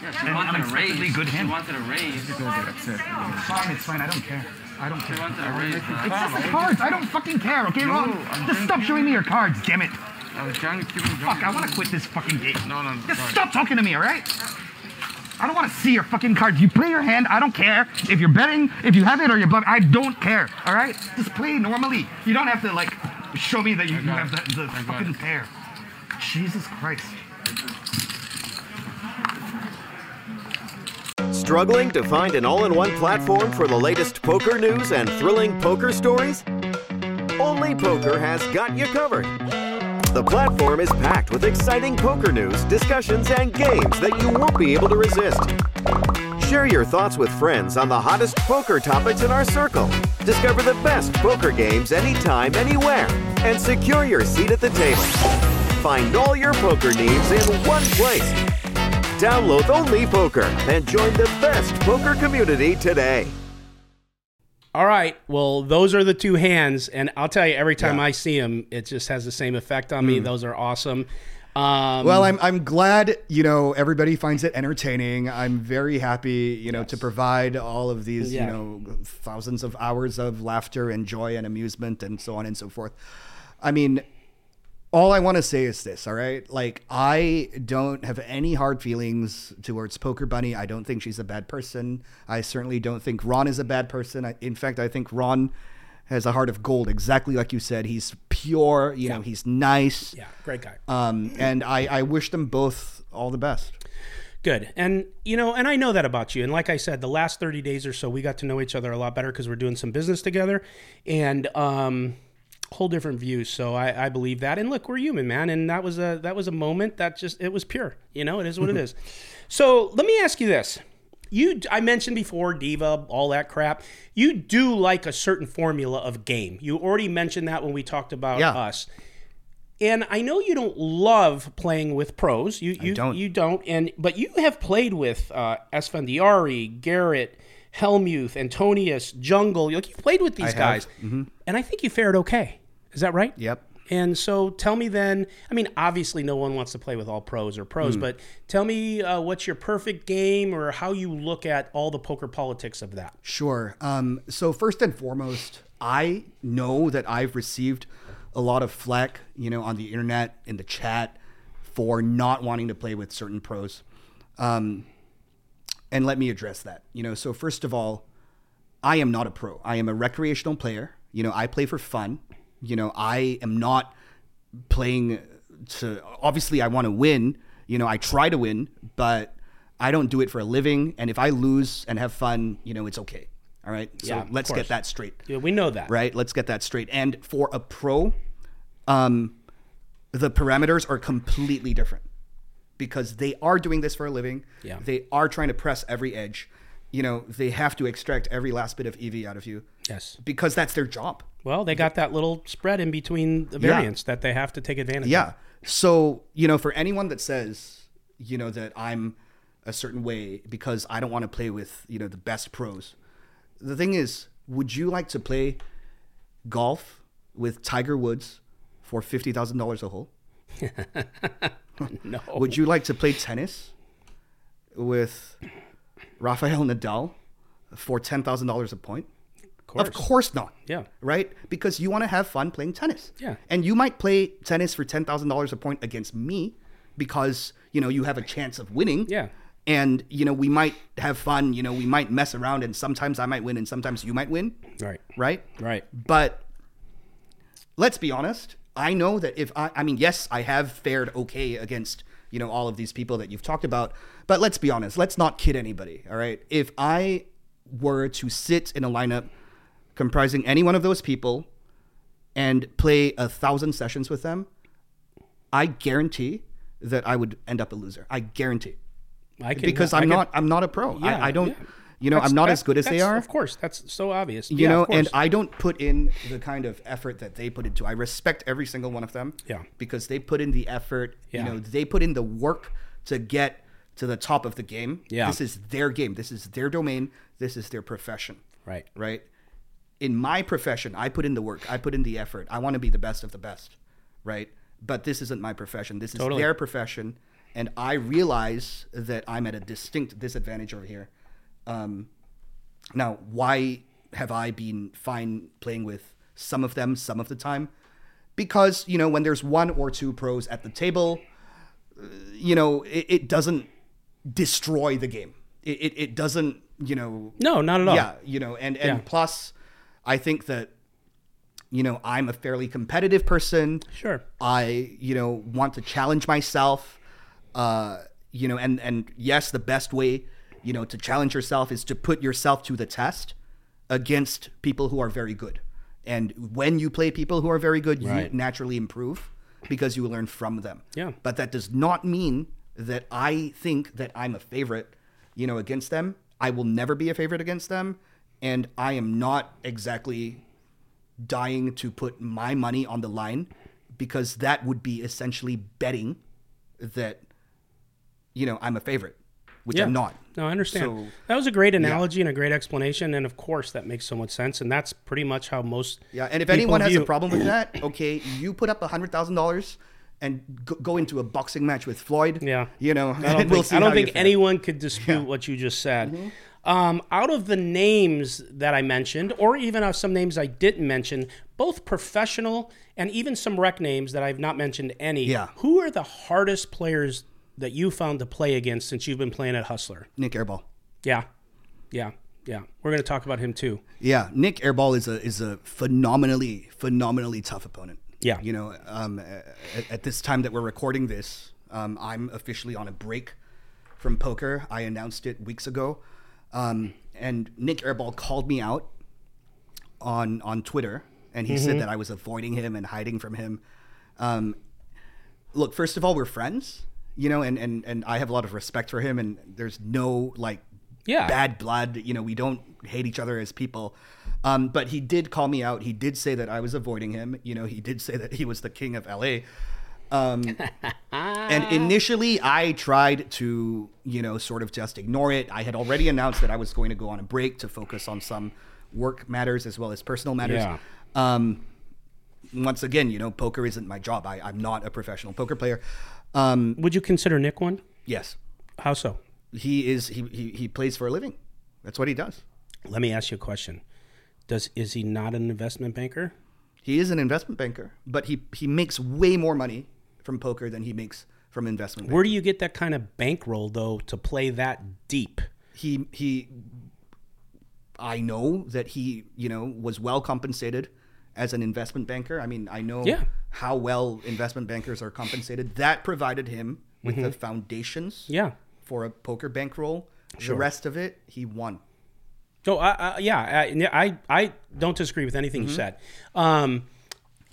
Yeah, she wanted a raise. Good hint. She wanted a raise. It's fine. It's fine. I don't care. I don't care. I raise, it's uh, just the cards. I don't fucking care. Okay, no, Ron. Just stop showing me your cards. Damn it. I was trying to keep him Fuck, I want to quit this fucking game. No, no, no. Just sorry. Stop talking to me, all right? I don't want to see your fucking cards. You play your hand. I don't care if you're betting, if you have it or you're bluffing. I don't care, all right? Just play normally. You don't have to, like, show me that you, you have the, the fucking pair. Jesus Christ. Struggling to find an all-in-one platform for the latest poker news and thrilling poker stories? Only Poker has got you covered. The platform is packed with exciting poker news, discussions, and games that you won't be able to resist. Share your thoughts with friends on the hottest poker topics in our circle. Discover the best poker games anytime, anywhere, and secure your seat at the table. Find all your poker needs in one place. Download Only Poker and join the best poker community today. All right, well, those are the two hands, and I'll tell you, every time yeah. I see them, it just has the same effect on me. Mm. Those are awesome. Um, well, I'm I'm glad, you know, everybody finds it entertaining. I'm very happy, you know, yes. to provide all of these, yeah. you know, thousands of hours of laughter and joy and amusement and so on and so forth. I mean, all I want to say is this, all right? Like, I don't have any hard feelings towards Poker Bunny. I don't think she's a bad person. I certainly don't think Ron is a bad person. I, in fact, I think Ron has a heart of gold, exactly like you said. He's pure, you yeah. know, he's nice. Yeah, great guy. Um, and I, I wish them both all the best. Good. And, you know, and I know that about you. And like I said, the last thirty days or so, we got to know each other a lot better because we're doing some business together. And, um... whole different views, so I, I believe that. And look, we're human, man, and that was a that was a moment that just it was pure. You know, it is what it is. So let me ask you this: you, I mentioned before, diva, all that crap. You do like a certain formula of game. You already mentioned that when we talked about yeah. us. And I know you don't love playing with pros. You you I don't. you don't. And but you have played with uh, Esfandiari, Garrett Helmuth, Antonius, Jungle. Like you've played with these I guys, mm-hmm. and I think you fared okay. Is that right? Yep. And so tell me then, I mean, obviously no one wants to play with all pros or pros, mm. but tell me uh, what's your perfect game or how you look at all the poker politics of that. Sure. Um, so first and foremost, I know that I've received a lot of flack, you know, on the internet, in the chat for not wanting to play with certain pros. Um, and let me address that, you know, so first of all, I am not a pro. I am a recreational player. You know, I play for fun. You know, I am not playing to, obviously I want to win, you know, I try to win, but I don't do it for a living. And if I lose and have fun, you know, it's okay. All right. So yeah, let's get that straight. Yeah, we know that. Right. Let's get that straight. And for a pro, um, the parameters are completely different because they are doing this for a living. Yeah. They are trying to press every edge. You know, they have to extract every last bit of E V out of you. Yes. Because that's their job. Well, they got that little spread in between the variants yeah. that they have to take advantage yeah. of. Yeah. So, you know, for anyone that says, you know, that I'm a certain way because I don't want to play with, you know, the best pros. The thing is, would you like to play golf with Tiger Woods for fifty thousand dollars a hole? No. Would you like to play tennis with Rafael Nadal for ten thousand dollars a point? Of course. Of course not. Yeah. Right? Because you want to have fun playing tennis. Yeah. And you might play tennis for ten thousand dollars a point against me because, you know, you have a chance of winning. Yeah. And, you know, we might have fun. You know, we might mess around, and sometimes I might win and sometimes you might win. Right. Right? Right. But let's be honest. I know that if I, I mean, yes, I have fared okay against, you know, all of these people that you've talked about, but let's be honest, let's not kid anybody. All right. If I were to sit in a lineup comprising any one of those people and play a thousand sessions with them, I guarantee that I would end up a loser. I guarantee. I can, because I'm I can, not, I'm not a pro. Yeah, I, I don't, yeah. you know, that's, I'm not as good as they are. Of course. That's so obvious. You yeah, know, and I don't put in the kind of effort that they put into. I respect every single one of them. Yeah. Because they put in the effort, yeah. you know, they put in the work to get to the top of the game. Yeah. This is their game. This is their domain. This is their profession. Right. Right. In my profession, I put in the work. I put in the effort. I want to be the best of the best. Right. But this isn't my profession. This is totally. Their profession. And I realize that I'm at a distinct disadvantage over here. Um, now, why have I been fine playing with some of them some of the time? Because, you know, when there's one or two pros at the table, you know, it, it doesn't destroy the game. It, it it doesn't, you know... No, not at all. Yeah, you know, and, and yeah. plus, I think that, you know, I'm a fairly competitive person. Sure. I, you know, want to challenge myself. Uh, you know, and, and yes, the best way, you know, to challenge yourself is to put yourself to the test against people who are very good. And when you play people who are very good, right. you naturally improve because you learn from them. Yeah. But that does not mean that I think that I'm a favorite, you know, against them. I will never be a favorite against them. And I am not exactly dying to put my money on the line because that would be essentially betting that, you know, I'm a favorite, which yeah. I'm not. No, I understand. So, that was a great analogy yeah. and a great explanation. And of course, that makes so much sense. And that's pretty much how most Yeah, and if anyone has view- a problem with that, okay, you put up one hundred thousand dollars and go, go into a boxing match with Floyd. Yeah. You know, I don't think, we'll see I don't think anyone could dispute yeah. what you just said. Mm-hmm. Um, out of the names that I mentioned, or even of some names I didn't mention, both professional and even some rec names that I've not mentioned any, yeah. who are the hardest players that you found to play against since you've been playing at Hustler? Nick Airball. Yeah. Yeah. Yeah. We're going to talk about him too. Yeah. Nick Airball is a, is a phenomenally, phenomenally tough opponent. Yeah. You know, um, at, at this time that we're recording this, um, I'm officially on a break from poker. I announced it weeks ago. Um, and Nick Airball called me out on, on Twitter, and he mm-hmm. said that I was avoiding him and hiding from him. Um, look, first of all, we're friends. You know, and, and, and I have a lot of respect for him, and there's no, like, yeah. bad blood. You know, we don't hate each other as people. Um, but he did call me out. He did say that I was avoiding him. You know, he did say that he was the king of L A. Um, and initially, I tried to, you know, sort of just ignore it. I had already announced that I was going to go on a break to focus on some work matters as well as personal matters. Yeah. Um, once again, you know, poker isn't my job. I, I'm not a professional poker player. Um, Would you consider Nick one? Yes. How so? He is he, he he plays for a living. That's what he does. Let me ask you a question. Does is he not an investment banker? He is an investment banker, but he, he makes way more money from poker than he makes from investment banking. Where do you get that kind of bankroll though to play that deep? He he I know that he, you know, was well compensated as an investment banker. I mean, I know yeah. how well investment bankers are compensated. That provided him with mm-hmm. the foundations yeah. for a poker bankroll. Sure. The rest of it, he won. So, uh, uh, yeah, I, I I don't disagree with anything mm-hmm. you said. Um,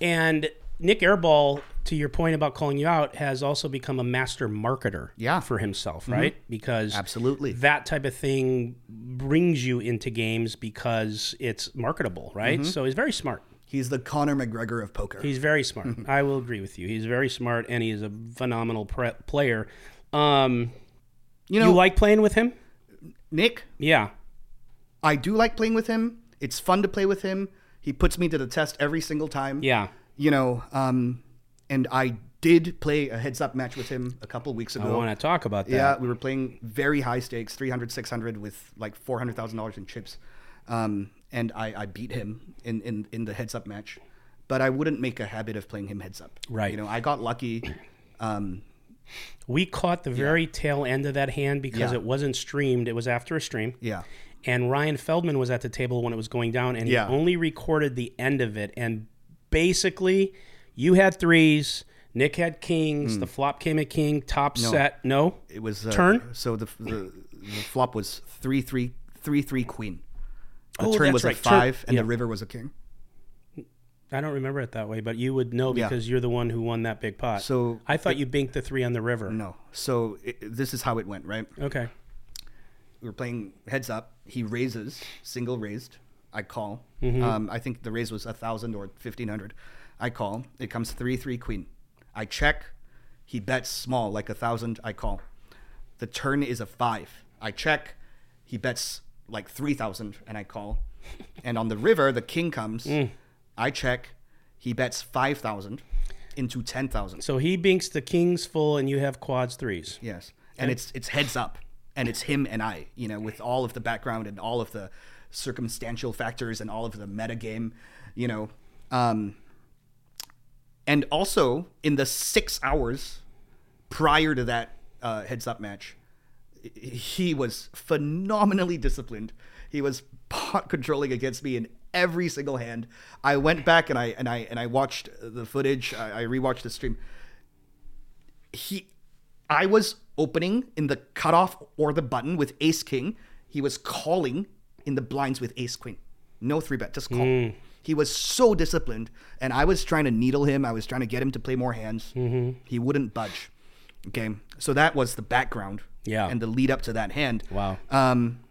and Nick Airball, to your point about calling you out, has also become a master marketer yeah. for himself, mm-hmm. right? Because absolutely that type of thing brings you into games because it's marketable, right? Mm-hmm. So he's very smart. He's the Conor McGregor of poker. He's very smart. Mm-hmm. I will agree with you. He's very smart, and he is a phenomenal pre- player. Um, You know, you like playing with him? Nick? Yeah. I do like playing with him. It's fun to play with him. He puts me to the test every single time. Yeah. You know, um, and I did play a heads-up match with him a couple weeks ago. I want to talk about that. Yeah, we were playing very high stakes, three hundred, six hundred with like four hundred thousand dollars in chips. Um, and I, I beat him in, in, in the heads-up match. But I wouldn't make a habit of playing him heads-up. Right. You know, I got lucky. Um, we caught the very yeah. tail end of that hand because yeah. it wasn't streamed. It was after a stream. Yeah. And Ryan Feldman was at the table when it was going down, and yeah. he only recorded the end of it. And basically, you had threes, Nick had kings, mm. the flop came at king, top no, set. No? It was... Uh, turn? So the, the the flop was three, three, three, three, queen. The oh, turn that's was right. a five, turn, and yeah. the river was a king. I don't remember it that way, but you would know because yeah. you're the one who won that big pot. So I thought it, you binked the three on the river. No. So it, this is how it went, right? Okay. We were playing heads up. He raises, single raised. I call. Mm-hmm. Um, I think the raise was one thousand or fifteen hundred. I call. It comes three three queen. I check. He bets small, like one thousand. I call. The turn is a five. I check. He bets like three thousand, and I call. And on the river, the king comes. Mm. I check. He bets five thousand into ten thousand. So he binks the kings full, and you have quads threes. Yes. And, and it's it's heads up. And it's him and I, you know, with all of the background and all of the circumstantial factors and all of the meta game, you know. Um, and also, in the six hours prior to that uh, heads-up match, he was phenomenally disciplined. He was pot controlling against me in every single hand. I went back and I and I and I watched the footage. I, I rewatched the stream. He, I was. Opening in the cutoff or the button with ace king. He was calling in the blinds with ace queen. No three bet, just call. Mm. He was so disciplined, and I was trying to needle him. I was trying to get him to play more hands. Mm-hmm. He wouldn't budge. Okay, so that was the background. Yeah, and the lead up to that hand. Wow. Um,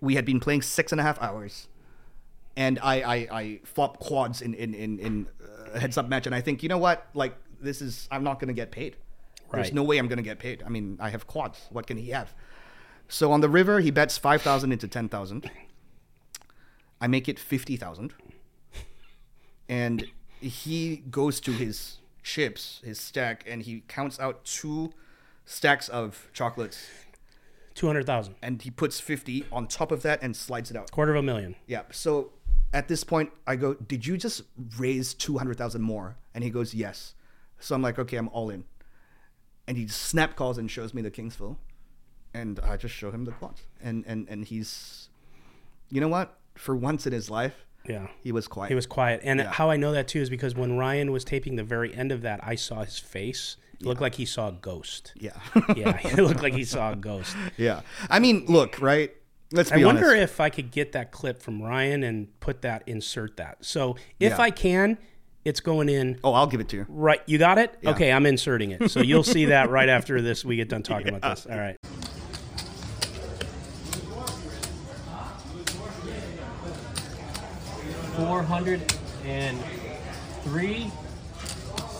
we had been playing six and a half hours, and I I, I flop quads in in in, in a heads up match, and I think, you know what, like this is I'm not going to get paid. Right. There's no way I'm going to get paid. I mean, I have quads. What can he have? So on the river, he bets five thousand into ten thousand. I make it fifty thousand. And he goes to his chips, his stack, and he counts out two stacks of chocolates. two hundred thousand. And he puts fifty on top of that and slides it out. Quarter of a million. Yeah. So at this point, I go, did you just raise two hundred thousand more? And he goes, yes. So I'm like, okay, I'm all in. And he snap calls and shows me the king's full, and I just show him the quads. And and and he's, you know what? For once in his life, yeah, he was quiet. He was quiet. And yeah. how I know that too is because when Ryan was taping the very end of that, I saw his face. It yeah. looked like he saw a ghost. Yeah, yeah, it looked like he saw a ghost. Yeah, I mean, look, right? Let's be I honest. I wonder if I could get that clip from Ryan and put that, insert that. So if yeah. I can. It's going in. Oh, I'll give it to you. Right. You got it? Yeah. Okay, I'm inserting it. So you'll see that right after this. We get done talking yeah. about this. All right. four hundred three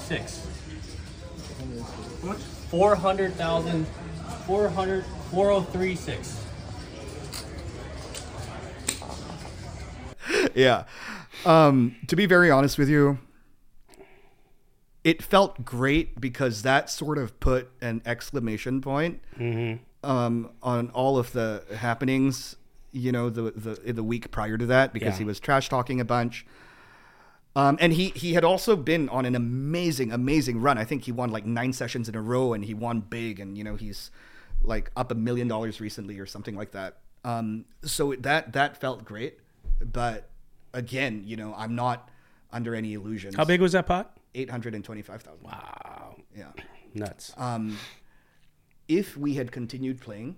six. What? four hundred thousand. four hundred. four oh three six. Yeah. Um, to be very honest with you, it felt great because that sort of put an exclamation point mm-hmm. um, on all of the happenings, you know, the the, the week prior to that, because yeah. he was trash talking a bunch. Um, and he, he had also been on an amazing, amazing run. I think he won like nine sessions in a row, and he won big, and, you know, he's like up a million dollars recently or something like that. Um, so that, that felt great. But again, you know, I'm not under any illusions. How big was that pot? Eight hundred and twenty-five thousand. Wow. Yeah. Nuts. Um, if we had continued playing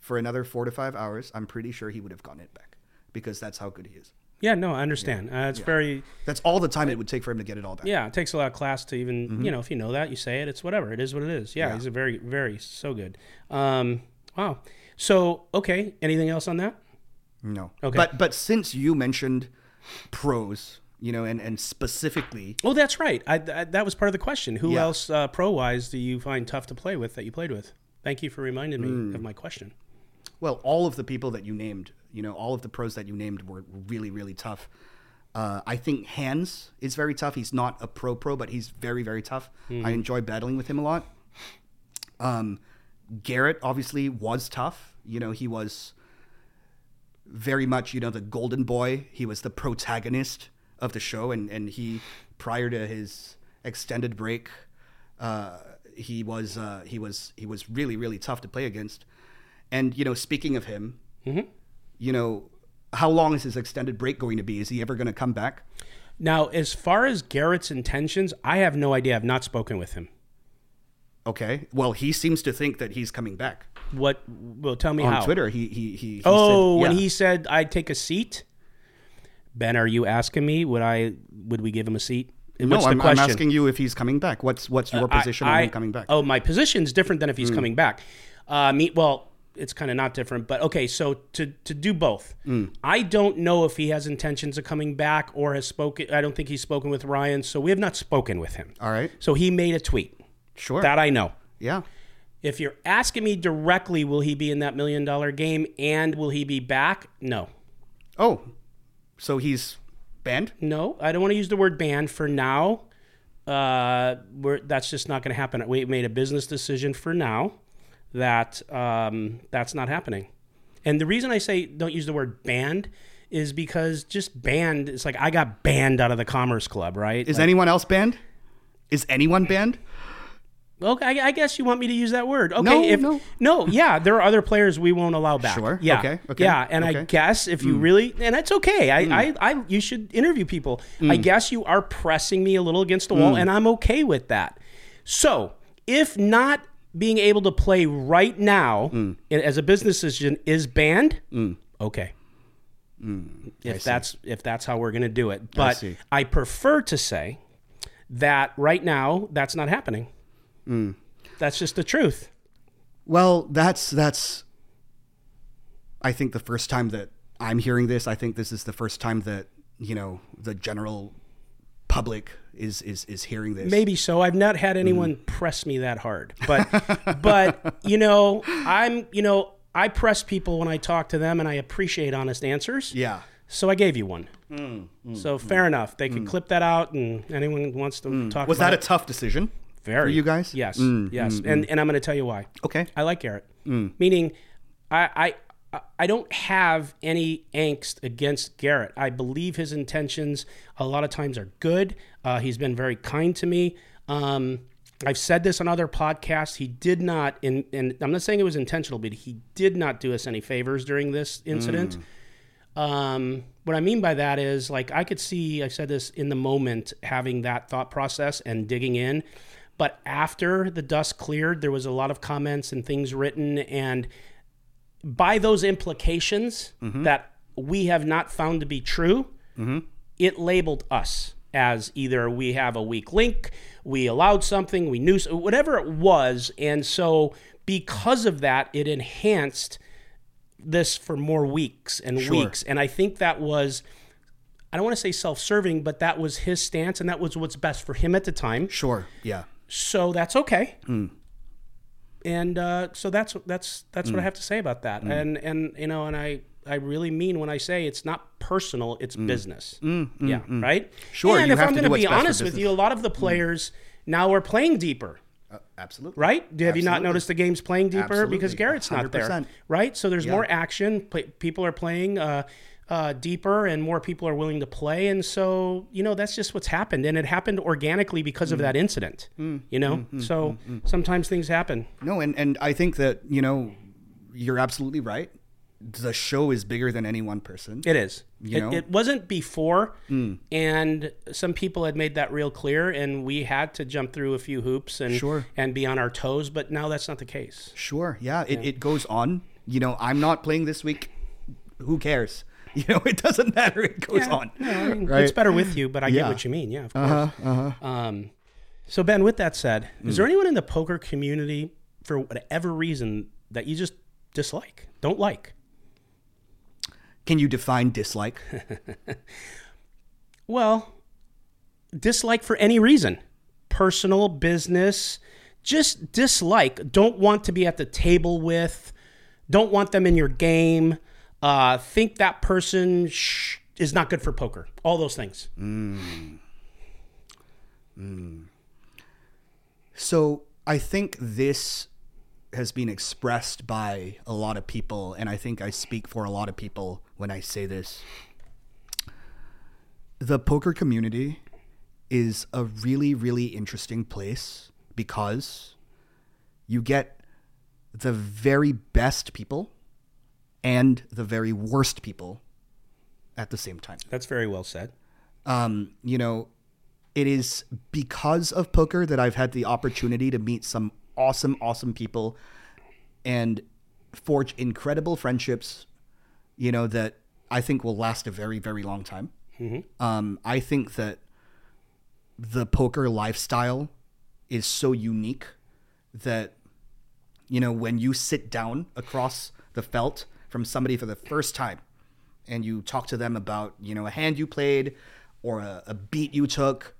for another four to five hours, I'm pretty sure he would have gotten it back because that's how good he is. Yeah. No, I understand. Yeah. Uh, it's yeah. very. That's all the time it would take for him to get it all back. Yeah, it takes a lot of class to even mm-hmm. you know, if you know that, you say it. It's whatever. It is what it is. Yeah, yeah. He's a very, very so good. Um, wow. So okay, anything else on that? No. Okay. But but since you mentioned pros. You know, and, and specifically... Oh, that's right. I, I, that was part of the question. Who yeah. else, uh, pro-wise, do you find tough to play with that you played with? Thank you for reminding me mm. of my question. Well, all of the people that you named, you know, all of the pros that you named were really, really tough. Uh, I think Hans is very tough. He's not a pro pro, but he's very, very tough. Mm. I enjoy battling with him a lot. Um, Garrett obviously was tough. You know, he was very much, you know, the golden boy. He was the protagonist of the show. And, and he, prior to his extended break, uh, he was uh, he was he was really, really tough to play against. And, you know, speaking of him, mm-hmm. you know, how long is his extended break going to be? Is he ever going to come back? Now, as far as Garrett's intentions, I have no idea. I've not spoken with him. Okay. Well, he seems to think that he's coming back. What? Well, tell me how. On Twitter, he he he. he oh, said, yeah. when he said I'd take a seat. Ben, are you asking me would I would we give him a seat? What's no, I'm, the question? I'm asking you if he's coming back. What's what's your uh, position I, I, on him coming back? Oh, my position's different than if he's mm. coming back. Uh, me, well, it's kind of not different, but okay. So to to do both, mm. I don't know if he has intentions of coming back or has spoken. I don't think he's spoken with Ryan, so we have not spoken with him. All right. So he made a tweet. Sure. That I know. Yeah. If you're asking me directly, will he be in that million dollar game and will he be back? No. Oh, so he's banned? No, I don't want to use the word banned for now. Uh, we're, that's just not going to happen. We made a business decision for now that um, that's not happening. And the reason I say don't use the word banned is because just banned, it's like I got banned out of the Commerce Club, right? Is like, anyone else banned? Is anyone banned? Okay, I guess you want me to use that word. Okay, no, if, no. no, yeah, there are other players we won't allow back. Sure, yeah, okay, okay. Yeah, and okay. I guess if you mm. really, and that's okay. I, mm. I, I, you should interview people. Mm. I guess you are pressing me a little against the wall, mm. and I'm okay with that. So, if not being able to play right now mm. as a business decision is banned, mm. okay. Mm. If that's if that's how we're going to do it, but I, I prefer to say that right now that's not happening. Mm. That's just the truth. Well, that's that's. I think the first time that I'm hearing this, I think this is the first time that you know the general public is is is hearing this. Maybe so. I've not had anyone mm. press me that hard, but but you know I'm you know I press people when I talk to them, and I appreciate honest answers. Yeah. So I gave you one. Mm, mm, so fair mm, enough. They can mm. clip that out, and anyone wants to mm. talk. Was about that a tough decision? Very. For you guys? Yes. Mm, yes. Mm, and mm. and I'm going to tell you why. Okay. I like Garrett. Mm. Meaning, I, I I don't have any angst against Garrett. I believe his intentions a lot of times are good. Uh, he's been very kind to me. Um, I've said this on other podcasts. He did not, in, and I'm not saying it was intentional, but he did not do us any favors during this incident. Mm. Um, what I mean by that is, like, I could see, I said this in the moment, having that thought process and digging in. But after the dust cleared, there was a lot of comments and things written. And by those implications mm-hmm. that we have not found to be true, mm-hmm. it labeled us as either we have a weak link, we allowed something, we knew, whatever it was. And so because of that, it enhanced this for more weeks and sure. weeks. And I think that was... I don't want to say self-serving, but that was his stance, and that was what's best for him at the time. Sure, yeah. So that's okay, mm. and uh, so that's that's that's mm. what I have to say about that. Mm. And and you know, and I, I really mean when I say it's not personal, it's mm. business. Mm, mm, yeah, mm. right. Sure. And you if have I'm going to be honest with you, a lot of the players mm. now are playing deeper. Uh, absolutely. Right? Have absolutely. you not noticed the game's playing deeper absolutely. because Garrett's one hundred percent not there? Right. So there's yeah. more action. People are playing. Uh, Uh, deeper and more people are willing to play. And so, you know, that's just what's happened. And it happened organically because mm. of that incident, mm. you know? Mm-hmm. So mm-hmm. sometimes things happen. No, and, and I think that, you know, you're absolutely right. The show is bigger than any one person. It is. You it, know? It wasn't before. Mm. And some people had made that real clear and we had to jump through a few hoops and, sure. and be on our toes. But now that's not the case. Sure. Yeah. It, yeah. it goes on. You know, I'm not playing this week. Who cares? You know, it doesn't matter. It goes yeah, on. Yeah, I mean, right? It's better with you, but I yeah. get what you mean. Yeah, of course. Uh-huh, uh-huh. Um, so, Ben, with that said, mm. is there anyone in the poker community, for whatever reason, that you just dislike, don't like? Can you define dislike? Well, dislike for any reason. Personal, business, just dislike, don't want to be at the table with, don't want them in your game, uh, think that person sh- is not good for poker, all those things. Mm. Mm. So I think this has been expressed by a lot of people, and I think I speak for a lot of people when I say this. The poker community is a really, really interesting place because you get the very best people and the very worst people at the same time. That's very well said. Um, you know, it is because of poker that I've had the opportunity to meet some awesome, awesome people and forge incredible friendships, you know, that I think will last a very, very long time. Mm-hmm. Um, I think that the poker lifestyle is so unique that, you know, when you sit down across the felt from somebody for the first time and you talk to them about, you know, a hand you played or a, a beat you took,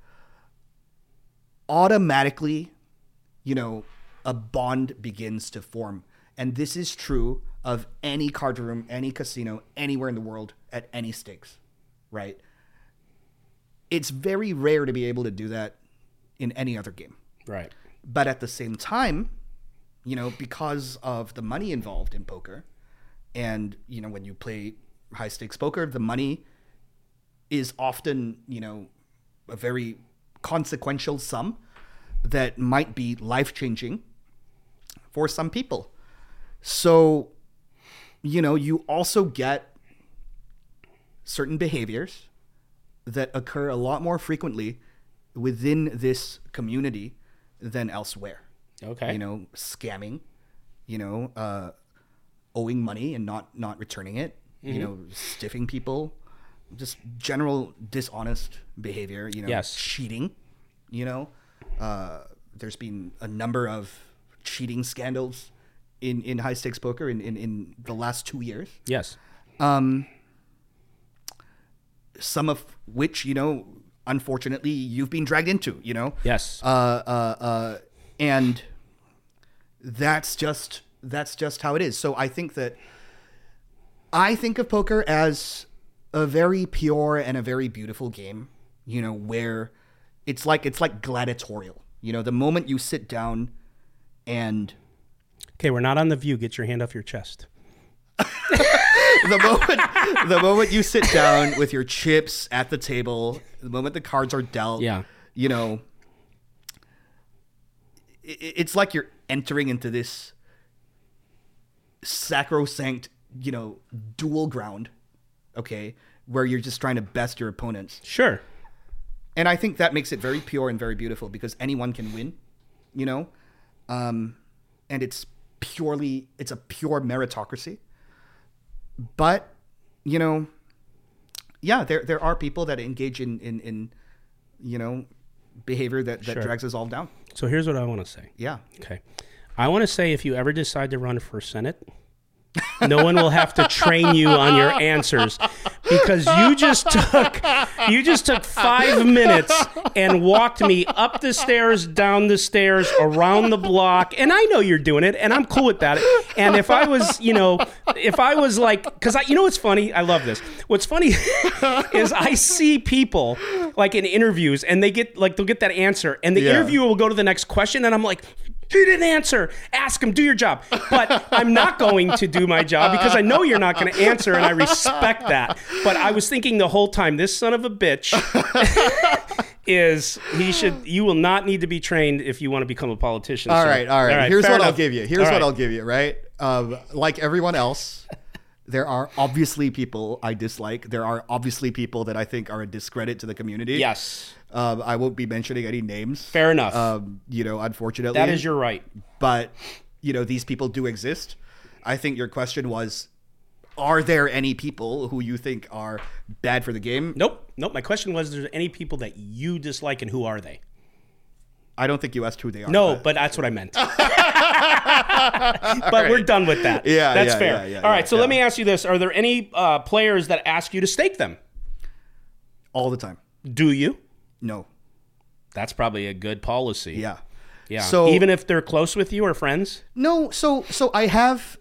automatically, you know, a bond begins to form. And this is true of any card room, any casino, anywhere in the world, at any stakes, right? It's very rare to be able to do that in any other game. Right. But at the same time, you know, because of the money involved in poker, and, you know, when you play high stakes poker, the money is often, you know, a very consequential sum that might be life-changing for some people. So, you know, you also get certain behaviors that occur a lot more frequently within this community than elsewhere. Okay. You know, scamming, you know, uh, owing money and not, not returning it, mm-hmm. you know, stiffing people, just general dishonest behavior, you know, yes. cheating, you know. Uh, there's been a number of cheating scandals in, in high stakes poker in, in, in the last two years. Yes. Um, some of which, you know, unfortunately you've been dragged into, you know? Yes. Uh, uh, uh, and that's just, that's just how it is. So I think that I think of poker as a very pure and a very beautiful game, you know, where It's like it's like gladiatorial. You know, the moment you sit down and... Okay, we're not on The View. Get your hand off your chest. the moment the moment you sit down with your chips at the table, the moment the cards are dealt, yeah. you know, it, it's like you're entering into this sacrosanct, you know, duel ground, okay, where you're just trying to best your opponents. Sure. And I think that makes it very pure and very beautiful because anyone can win, you know, um, and it's purely, it's a pure meritocracy. But, you know, yeah, there there are people that engage in, in, in you know, behavior that, that sure. drags us all down. So here's what I want to say. Yeah. Okay. I want to say if you ever decide to run for Senate, no one will have to train you on your answers because you just took you just took five minutes and walked me up the stairs, down the stairs, around the block. And I know you're doing it, and I'm cool with that. And if I was, you know, if I was like, because I, you know what's funny? I love this. What's funny is I see people like in interviews and they get like, they'll get that answer and the yeah. interviewer will go to the next question. And I'm like, he didn't answer. Ask him, do your job. But I'm not going to do my job because I know you're not going to answer and I respect that. But I was thinking the whole time, this son of a bitch is, he should, you will not need to be trained if you want to become a politician. All so. right, all right. All right. Here's what enough. I'll give you. Here's all what right. I'll give you, right? Um, like everyone else, there are obviously people I dislike. There are obviously people that I think are a discredit to the community. Yes. Um, I won't be mentioning any names. Fair enough. Um, you know, unfortunately. That is your right. But, you know, these people do exist. I think your question was, are there any people who you think are bad for the game? Nope. Nope. My question was, there's any people that you dislike and who are they? I don't think you asked who they are. No, but, but that's what I meant. But right. we're done with that. Yeah, That's yeah, fair. Yeah, yeah, All yeah, right. So yeah. let me ask you this. Are there any uh, players that ask you to stake them? All the time. Do you? No. That's probably a good policy. Yeah. Yeah. So even if they're close with you or friends? No. So so I have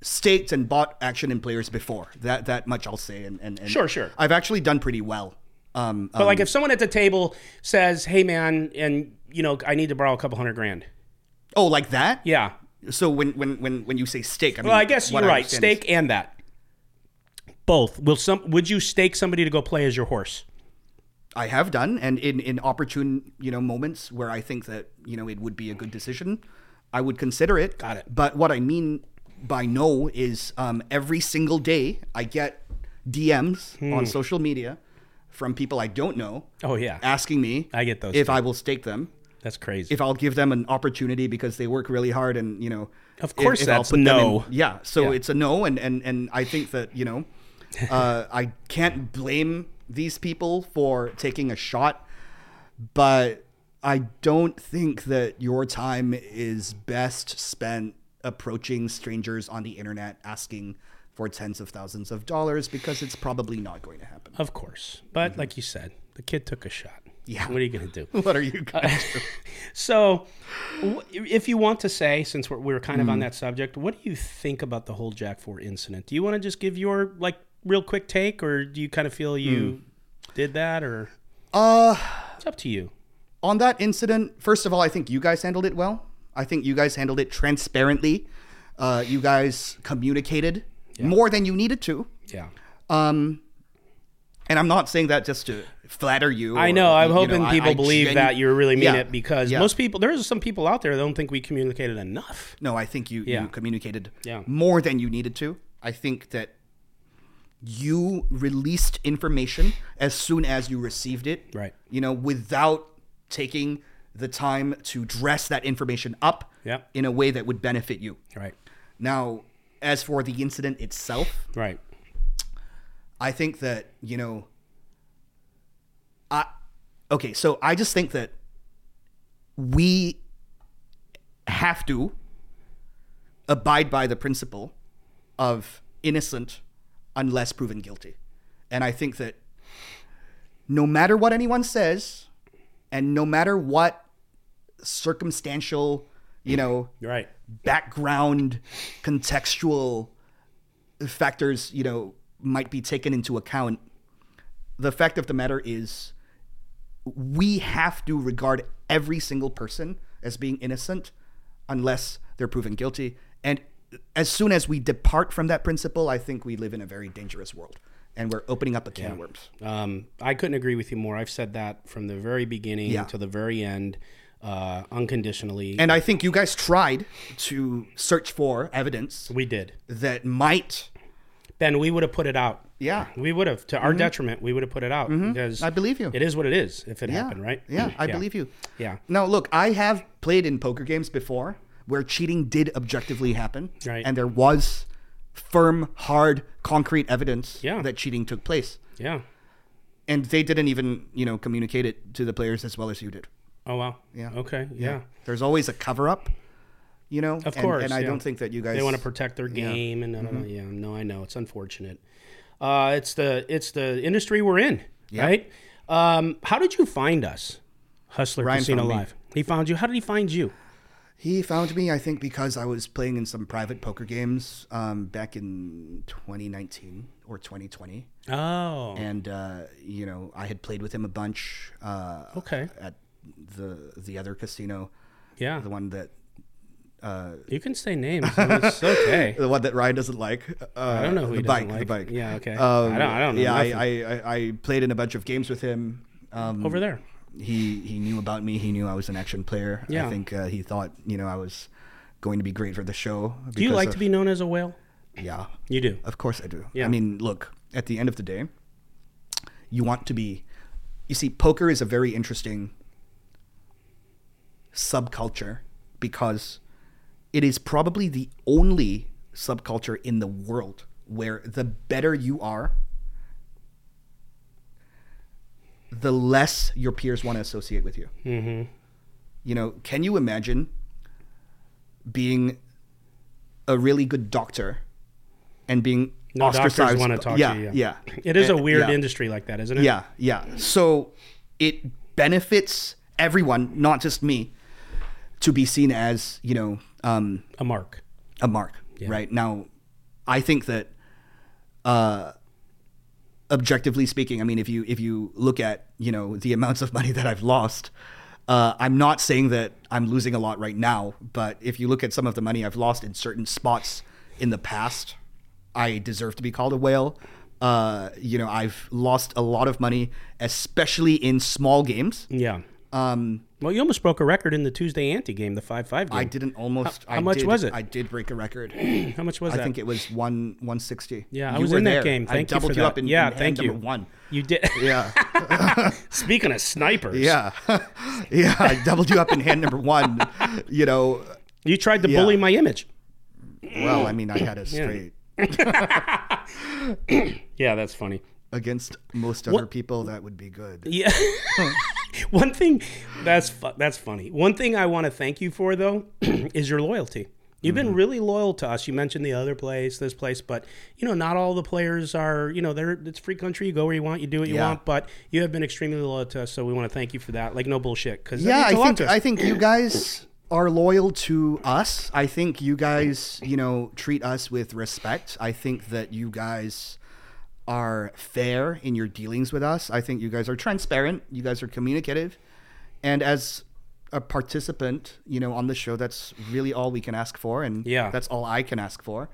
staked and bought action in players before. That that much I'll say. And, and, and sure, sure. I've actually done pretty well. Um, but um, like if someone at the table says, "Hey man, and you know I need to borrow a couple hundred grand." Oh, like that? Yeah. So when when when, when you say stake, I mean, well, I guess you're I right. Stake is... and that. Both. Will some? Would you stake somebody to go play as your horse? I have done, and in, in opportune, you know, moments where I think that, you know, it would be a good decision, I would consider it. Got it. But what I mean by no is um, every single day I get D Ms hmm. on social media from people I don't know. Oh yeah. Asking me I get those if too. I will stake them. That's crazy. If I'll give them an opportunity because they work really hard and, you know. Of course if, if that's a no. In, yeah. So yeah. It's a no. And, and, and I think that, you know, uh, I can't blame these people for taking a shot, but I don't think that your time is best spent approaching strangers on the internet asking for tens of thousands of dollars because it's probably not going to happen. Of course. But mm-hmm. like you said, the kid took a shot. Yeah. What are you going to do? What are you going to uh, do? So w- if you want to say, since we're, we're kind of mm. on that subject, what do you think about the whole Jack four incident? Do you want to just give your like real quick take, or do you kind of feel you mm. did that, or uh, it's up to you? On that incident, first of all, I think you guys handled it well. I think you guys handled it transparently. Uh, you guys communicated yeah. more than you needed to. Yeah. Um, and I'm not saying that just to flatter you. Or, I know. I'm hoping know, people I, I believe genu- that you really mean yeah. it because yeah. most people, there's some people out there that don't think we communicated enough. No, I think you, yeah. you communicated yeah. more than you needed to. I think that you released information as soon as you received it. Right. You know, without taking the time to dress that information up yep. in a way that would benefit you. Right. Now, as for the incident itself. Right. I think that, you know, I, okay, so I just think that we have to abide by the principle of innocent unless proven guilty. And I think that no matter what anyone says and no matter what circumstantial, you know, right. background, contextual factors, you know, might be taken into account, the fact of the matter is we have to regard every single person as being innocent unless they're proven guilty. And as soon as we depart from that principle, I think we live in a very dangerous world and we're opening up a can yeah. of worms. Um, I couldn't agree with you more. I've said that from the very beginning yeah. to the very end, uh, unconditionally. And I think you guys tried to search for evidence. We did. That might... Ben, we would have put it out. Yeah. We would have. To our mm-hmm. detriment, we would have put it out. Mm-hmm. Because I believe you. It is what it is if it yeah. happened, right? Yeah, I yeah. believe you. Yeah. Now, look, I have played in poker games before where cheating did objectively happen. Right. And there was firm, hard, concrete evidence yeah. that cheating took place. Yeah. And they didn't even, you know, communicate it to the players as well as you did. Oh, wow. Yeah. Okay. Yeah. yeah. There's always a cover-up. You know, of course, and, and I yeah. don't think that you guys they want to protect their game, yeah. and I don't mm-hmm. know, yeah, no, I know it's unfortunate. Uh, it's the it's the industry we're in, yeah. right? Um, how did you find us, Hustler Ryan Casino Live? He found you. How did he find you? He found me, I think, because I was playing in some private poker games um, back in twenty nineteen or twenty twenty. Oh, and uh, you know, I had played with him a bunch. Uh, okay, at the the other casino, yeah, the one that. Uh, you can say names. It's okay. The one that Ryan doesn't like. Uh, I don't know who he doesn't like. The bike. Yeah, okay. Um, I, don't, I don't know. Yeah, I, I, I played in a bunch of games with him. Um, Over there. He he knew about me. He knew I was an action player. Yeah. I think uh, he thought, you know, I was going to be great for the show. Do you like of, to be known as a whale? Yeah. You do? Of course I do. Yeah. I mean, look, at the end of the day, you want to be... You see, poker is a very interesting subculture because... It is probably the only subculture in the world where the better you are, the less your peers want to associate with you. Mm-hmm. You know, can you imagine being a really good doctor and being no, ostracized? Doctors want to talk yeah, to you. Yeah, yeah. It is a weird yeah. industry like that, isn't it? Yeah, yeah. So it benefits everyone, not just me. to be seen as, you know, um, a mark, a mark, yeah. Right? Now, I think that, uh, objectively speaking, I mean, if you if you look at, you know, the amounts of money that I've lost, uh, I'm not saying that I'm losing a lot right now, but if you look at some of the money I've lost in certain spots in the past, I deserve to be called a whale. Uh, you know, I've lost a lot of money, especially in small games. Yeah. Um, well, you almost broke a record in the Tuesday Ante game, the five five game. I didn't almost. How, how I much did, was it? I did break a record. How much was I that? I think it was one one sixty. Yeah, you I was in there. That game. Thank I you doubled for you that. Up in, yeah, in thank hand you. Number one. You did. Yeah. Speaking of snipers. Yeah. Yeah, I doubled you up in hand number one. You know. You tried to yeah. bully my image. Well, I mean, I had it straight. Yeah, yeah that's funny. Against most other what? people, that would be good. Yeah. One thing, that's fu- that's funny. One thing I want to thank you for, though, is your loyalty. You've mm-hmm. been really loyal to us. You mentioned the other place, this place, but, you know, not all the players are, you know, they're it's free country. You go where you want, you do what you yeah. want, but you have been extremely loyal to us, so we want to thank you for that. Like, no bullshit. Cause yeah, I think, I think you guys are loyal to us. I think you guys, you know, treat us with respect. I think that you guys are fair in your dealings with us. I think you guys are transparent. You guys are communicative. And as a participant, you know, on the show, that's really all we can ask for. And yeah. that's all I can ask for.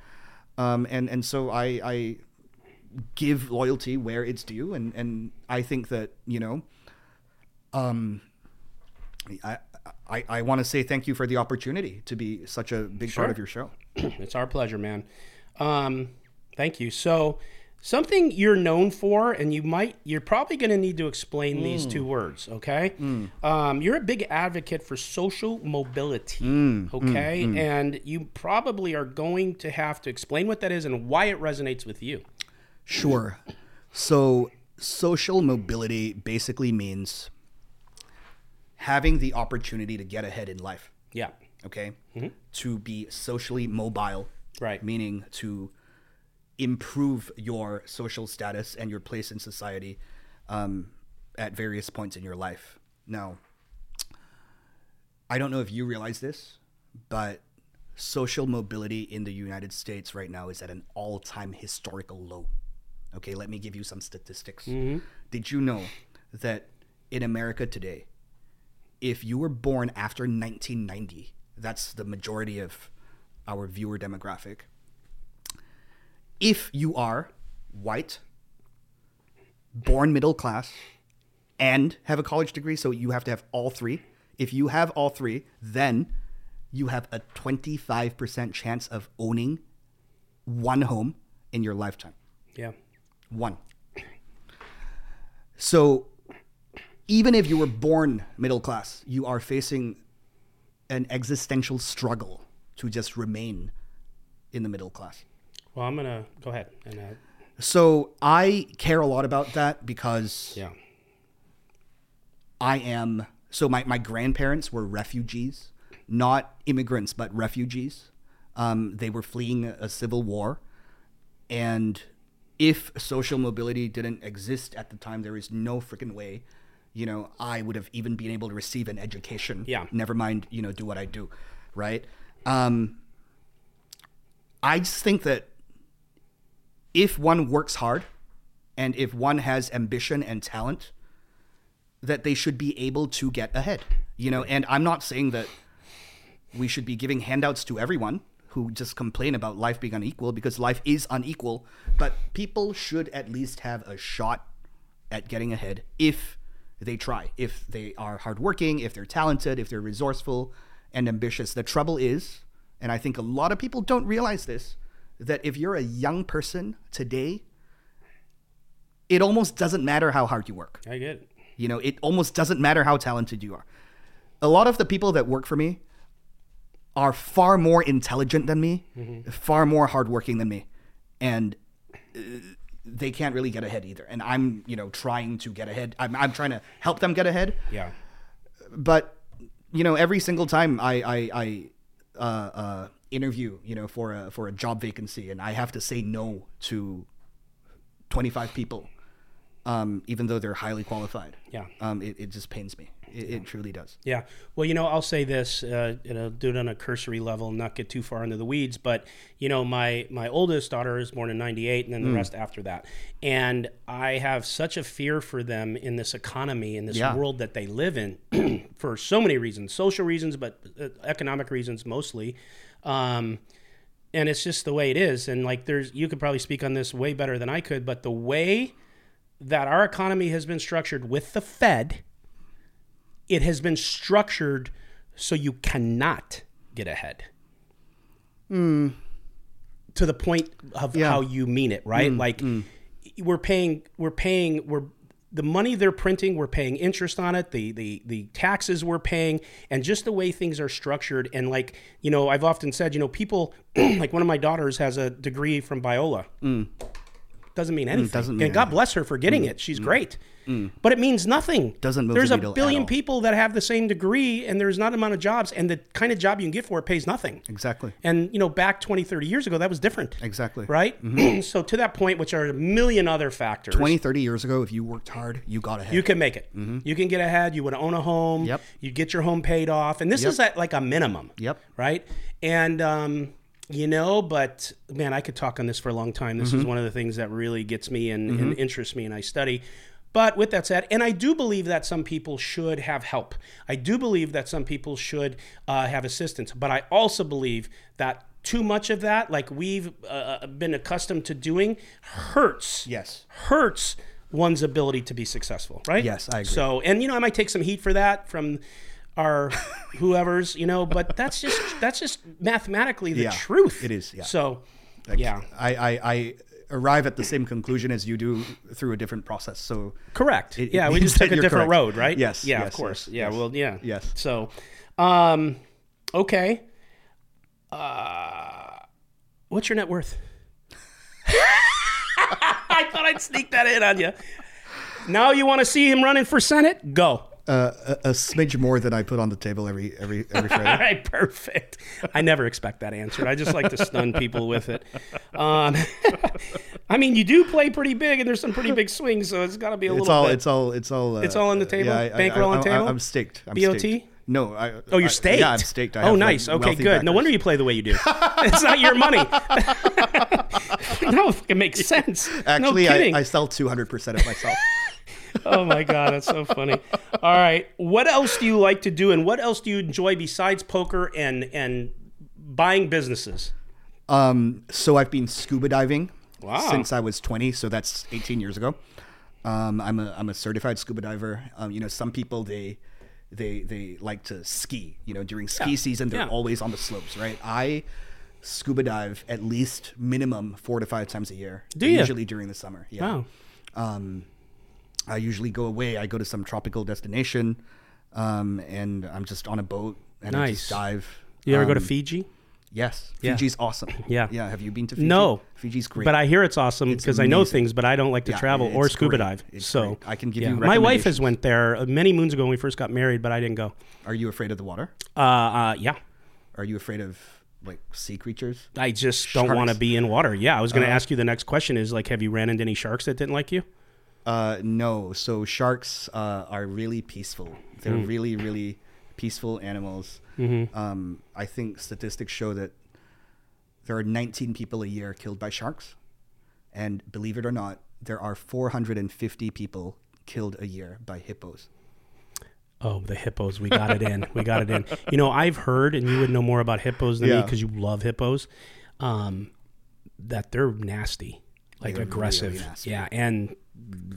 Um, and, and so I, I give loyalty where it's due. And, and I think that, you know, um, I, I, I want to say thank you for the opportunity to be such a big sure. part of your show. It's our pleasure, man. Um, thank you. So, something you're known for, and you might, you're probably going to need to explain mm. these two words, okay? Mm. Um, you're a big advocate for social mobility, mm. okay? Mm. Mm. And you probably are going to have to explain what that is and why it resonates with you. Sure. So social mobility basically means having the opportunity to get ahead in life. Yeah. Okay? Mm-hmm. To be socially mobile. Right. Meaning to improve your social status and your place in society um, at various points in your life. Now, I don't know if you realize this, but social mobility in the United States right now is at an all-time historical low. Okay, let me give you some statistics. Mm-hmm. Did you know that in America today, if you were born after nineteen ninety, that's the majority of our viewer demographic, if you are white, born middle class, and have a college degree, so you have to have all three. If you have all three, then you have a twenty-five percent chance of owning one home in your lifetime. Yeah. One. So even if you were born middle class, you are facing an existential struggle to just remain in the middle class. Well, I'm going to go ahead. And, uh... So I care a lot about that because yeah. I am. So my, my grandparents were refugees, not immigrants, but refugees. Um, they were fleeing a civil war. And if social mobility didn't exist at the time, there is no freaking way, you know, I would have even been able to receive an education. Yeah. Never mind, you know, do what I do. Right. Um, I just think that if one works hard and if one has ambition and talent, that they should be able to get ahead, you know? And I'm not saying that we should be giving handouts to everyone who just complain about life being unequal, because life is unequal, but people should at least have a shot at getting ahead if they try, if they are hardworking, if they're talented, if they're resourceful and ambitious. The trouble is, and I think a lot of people don't realize this, that if you're a young person today, it almost doesn't matter how hard you work. I get it. You know, it almost doesn't matter how talented you are. A lot of the people that work for me are far more intelligent than me, mm-hmm. far more hardworking than me, and they can't really get ahead either. And I'm, you know, trying to get ahead. I'm, I'm trying to help them get ahead. Yeah. But, you know, every single time I, I, I uh, uh, interview, you know, for a for a job vacancy, and I have to say no to twenty-five people, um, even though they're highly qualified. Yeah. Um, it, it just pains me. It, yeah. it truly does. Yeah. Well, you know, I'll say this, uh, and I'll do it on a cursory level and not get too far into the weeds, but, you know, my, my oldest daughter is born in ninety-eight and then the mm. rest after that. And I have such a fear for them in this economy, in this yeah. world that they live in for so many reasons, social reasons, but economic reasons mostly. Um, and it's just the way it is. And like, there's, you could probably speak on this way better than I could, but the way that our economy has been structured with the Fed, it has been structured so you cannot get ahead. Mm. To the point of yeah. how you mean it, right? Mm. Like mm. we're paying, we're paying, we're the money they're printing, we're paying interest on it, the the the taxes we're paying, and just the way things are structured. And like, you know, I've often said, you know, people, like one of my daughters has a degree from Biola. Mm. Doesn't mean anything. Mm, doesn't mean and God anything. Bless her for getting mm, it. She's mm, great. Mm. But it means nothing. Doesn't move There's the needle a billion people that have the same degree, and there's not an amount of jobs, and the kind of job you can get for it pays nothing. Exactly. And, you know, back twenty, thirty years ago, that was different. Exactly. Right? Mm-hmm. So to that point, which are a million other factors. twenty, thirty years ago, if you worked hard, you got ahead. You can make it. Mm-hmm. You can get ahead. You would own a home. Yep. You get your home paid off. And this yep. is at like a minimum. Yep. Right? And, um... you know, but man, I could talk on this for a long time. This mm-hmm. is one of the things that really gets me and, mm-hmm. and interests me, and I study. But with that said, and I do believe that some people should have help. I do believe that some people should uh, have assistance. But I also believe that too much of that, like we've uh, been accustomed to doing, hurts. Yes. Hurts one's ability to be successful, right? Yes, I agree. So, and you know, I might take some heat for that from... or whoever's, you know, but that's just that's just mathematically the yeah, truth. It is, yeah. So, like, yeah. I, I, I arrive at the same conclusion as you do through a different process, so... Correct. It, yeah, it we just took a different correct. road, right? Yes. Yeah, yes, of course. Yes, yeah, yes. well, yeah. Yes. So, um, okay. Uh, what's your net worth? I thought I'd sneak that in on you. Now you want to see him running for Senate? Go. Uh, a, a smidge more than I put on the table every every every Friday. All right, perfect. I never expect that answer. I just like to stun people with it. Um, I mean, you do play pretty big, and there's some pretty big swings, so it's got to be a it's little. All, bit. It's all. It's all. Uh, it's all on the table. Yeah, bankroll on table. I'm staked. I'm B O T. Staked. No. I, oh, you're staked. I, yeah, I'm staked. I oh, nice. Like okay, good. Backers. No wonder you play the way you do. It's not your money. No, it makes sense. Actually, no I, I sell two hundred percent of myself. Oh my God, that's so funny. All right. What else do you like to do, and what else do you enjoy besides poker and and buying businesses? Um, so I've been scuba diving wow. since I was twenty, so that's eighteen years ago. Um, I'm a I'm a certified scuba diver. Um, you know, some people they they they like to ski, you know, during ski yeah. season they're yeah. always on the slopes, right? I scuba dive at least minimum four to five times a year. Do you? Usually during the summer. Yeah. Wow. Um I usually go away. I go to some tropical destination, um, and I'm just on a boat and nice. I just dive. You ever um, go to Fiji? Yes. Yeah. Fiji's awesome. Yeah. Yeah. Have you been to Fiji? No. Fiji's great. But I hear it's awesome because I know things, but I don't like to yeah, travel or scuba great. dive. It's so great. I can give yeah. you recommendations. My wife has went there many moons ago when we first got married, but I didn't go. Are you afraid of the water? Uh, uh yeah. Are you afraid of... like sea creatures? I just sharks. don't want to be in water. Yeah. I was going to uh, ask you the next question is like, have you ran into any sharks that didn't like you? Uh, no. So sharks, uh, are really peaceful. They're mm. really, really peaceful animals. Mm-hmm. Um, I think statistics show that there are nineteen people a year killed by sharks. And believe it or not, there are four hundred fifty people killed a year by hippos. Oh, the hippos. We got it in. We got it in. You know, I've heard, and you would know more about hippos than yeah. me because you love hippos, um, that they're nasty, like they're aggressive. Really nasty. Yeah, and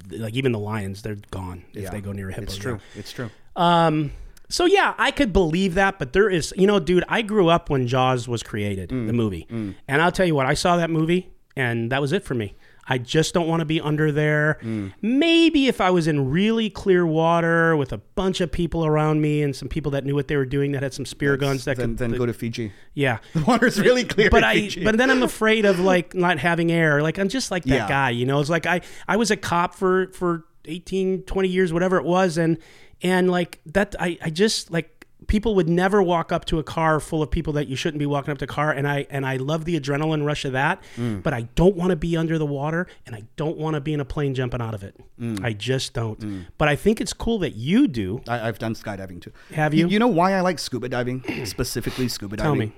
like even the lions, they're gone if yeah. they go near a hippo. It's true. Yeah. It's true. Um, so, yeah, I could believe that, but there is, you know, dude, I grew up when Jaws was created, mm. the movie. Mm. And I'll tell you what, I saw that movie, and that was it for me. I just don't want to be under there. Mm. Maybe if I was in really clear water with a bunch of people around me and some people that knew what they were doing that had some spear That's, guns that then, could... Then the, go to Fiji. Yeah. The water's really clear but I, Fiji. But then I'm afraid of like not having air. Like I'm just like that yeah. guy, you know? It's like I, I was a cop for, for eighteen, twenty years, whatever it was. And, and like that, I, I just like... people would never walk up to a car full of people that you shouldn't be walking up to a car. And I, and I love the adrenaline rush of that, mm. but I don't want to be under the water and I don't want to be in a plane jumping out of it. Mm. I just don't. Mm. But I think it's cool that you do. I, I've done skydiving too. Have you? You, you know why I like scuba diving, specifically scuba diving? Tell me.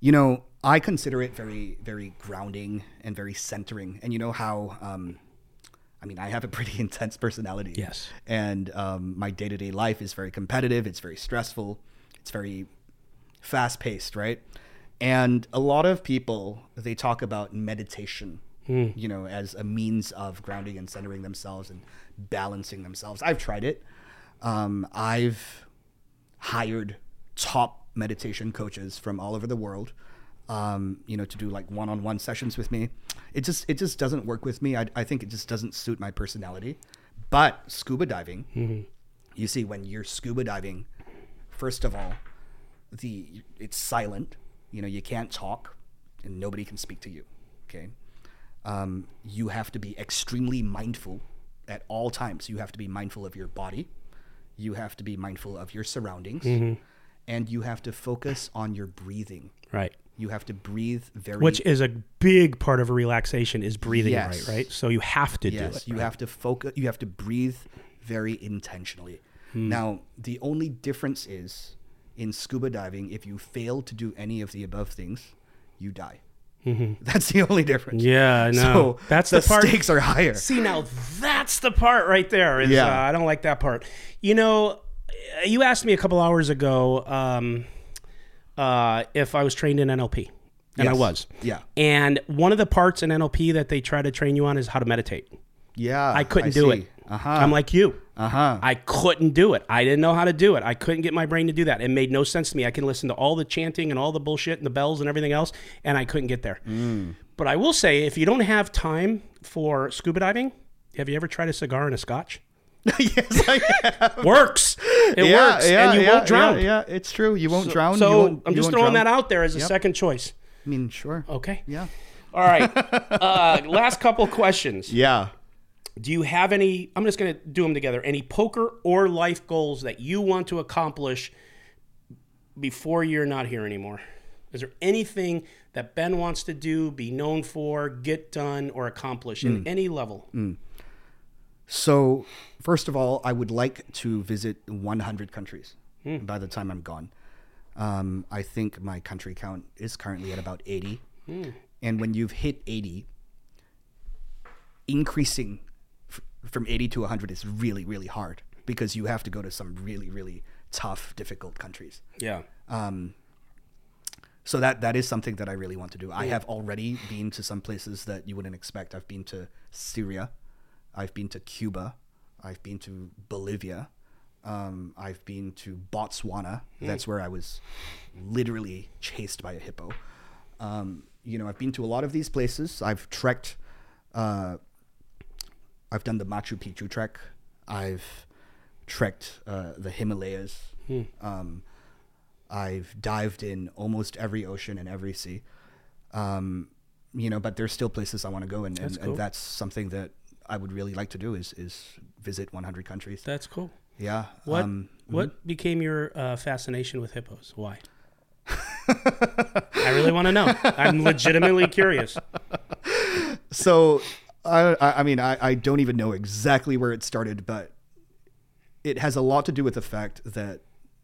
You know, I consider it very, very grounding and very centering. And you know how, um, I mean, I have a pretty intense personality. Yes. And um, my day-to-day life is very competitive. It's very stressful. It's very fast-paced, right? And a lot of people, they talk about meditation, mm. you know, as a means of grounding and centering themselves and balancing themselves. I've tried it. Um, I've hired top meditation coaches from all over the world. Um, you know, to do like one-on-one sessions with me. It just, it just doesn't work with me. I, I think it just doesn't suit my personality. But scuba diving, mm-hmm. you see, when you're scuba diving, first of all, the, it's silent, you know, you can't talk and nobody can speak to you. Okay. Um, you have to be extremely mindful at all times. You have to be mindful of your body. You have to be mindful of your surroundings, mm-hmm. and you have to focus on your breathing. Right. You have to breathe very... Which is a big part of relaxation is breathing, yes. right? Right. So you have to yes. do it. You right? have to focus. You have to breathe very intentionally. Hmm. Now, the only difference is in scuba diving, if you fail to do any of the above things, you die. Mm-hmm. That's the only difference. Yeah, I know. So that's the, the part. Stakes are higher. See, now that's the part right there. Is, yeah. Uh, I don't like that part. You know, you asked me a couple hours ago... Um, Uh, if I was trained in N L P, and yes. I was. Yeah. And one of the parts in N L P that they try to train you on is how to meditate. Yeah. I couldn't I do see. it. Uh-huh. I'm like you. Uh-huh. I couldn't do it. I didn't know how to do it. I couldn't get my brain to do that. It made no sense to me. I can listen to all the chanting and all the bullshit and the bells and everything else, and I couldn't get there. Mm. But I will say, if you don't have time for scuba diving, have you ever tried a cigar and a scotch? Yes, I have. Works. It yeah, works. Yeah, and you yeah, won't drown. Yeah, yeah, it's true. You won't so, drown. So you won't, I'm just throwing drown. that out there as a yep. second choice. I mean, sure. Okay. Yeah. All right. uh, last couple questions. Yeah. Do you have any, I'm just going to do them together, any poker or life goals that you want to accomplish before you're not here anymore? Is there anything that Ben wants to do, be known for, get done, or accomplish mm. in any level? Mm. So, first of all, I would like to visit one hundred countries mm. by the time I'm gone. Um, I think my country count is currently at about eighty. Mm. And when you've hit eighty, increasing f- from eighty to one hundred is really, really hard because you have to go to some really, really tough, difficult countries. Yeah. Um, so that that is something that I really want to do. Mm. I have already been to some places that you wouldn't expect. I've been to Syria. I've been to Cuba, I've been to Bolivia, um, I've been to Botswana. Mm. That's where I was literally chased by a hippo. Um, you know, I've been to a lot of these places. I've trekked, uh, I've done the Machu Picchu trek. I've trekked uh, the Himalayas. Mm. Um, I've dived in almost every ocean and every sea. Um, you know, but there's still places I want to go and, and, that's cool. and that's something that I would really like to do is is visit one hundred countries. That's cool. Yeah. What um, what mm-hmm. became your uh, fascination with hippos? Why? I really want to know. I'm legitimately curious. So, I I mean, I, I don't even know exactly where it started, but it has a lot to do with the fact that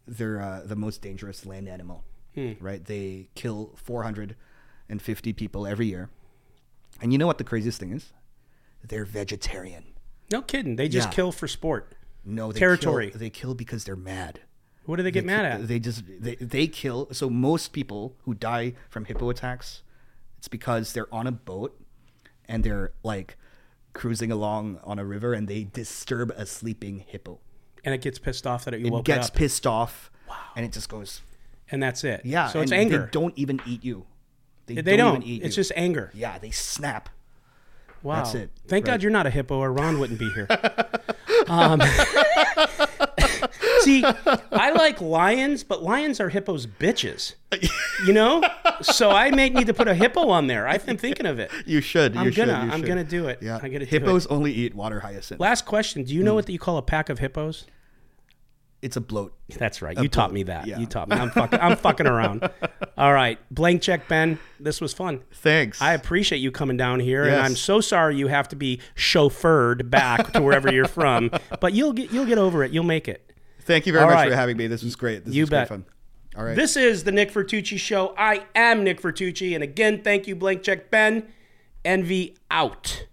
they're uh, the most dangerous land animal, hmm. right? They kill four hundred fifty people every year. And you know what the craziest thing is? They're vegetarian. No kidding. They just yeah. kill for sport. No, they territory. Kill, they kill because they're mad. What do they get they, mad at? They just they, they kill. So most people who die from hippo attacks, it's because they're on a boat and they're like cruising along on a river and they disturb a sleeping hippo. And it gets pissed off that it, you it woke it up. It gets pissed off. Wow. And it just goes. And that's it. Yeah. So it's anger. They don't even eat you. They, they don't, don't even eat it's you. It's just anger. Yeah. They snap. Wow. That's it. Thank right. God you're not a hippo or Ron wouldn't be here. Um, see, I like lions, but lions are hippos bitches, you know? So I may need to put a hippo on there. I've been thinking of it. You should. I'm going to I'm going to do it. Yeah. I'm gonna hippos do it. Only eat water hyacinth. Last question. Do you know mm. what you call a pack of hippos? It's a bloat. That's right. You bloat. taught me that. Yeah. You taught me. I'm fucking, I'm fucking around. All right. Blank check, Ben. This was fun. Thanks. I appreciate you coming down here. Yes. And I'm so sorry you have to be chauffeured back to wherever you're from. But you'll get you'll get over it. You'll make it. Thank you very All much right. for having me. This was great. This you was bet. Great fun. All right. This is the Nick Vertucci Show. I am Nick Vertucci. And again, thank you, Blank Check Ben. Envy out.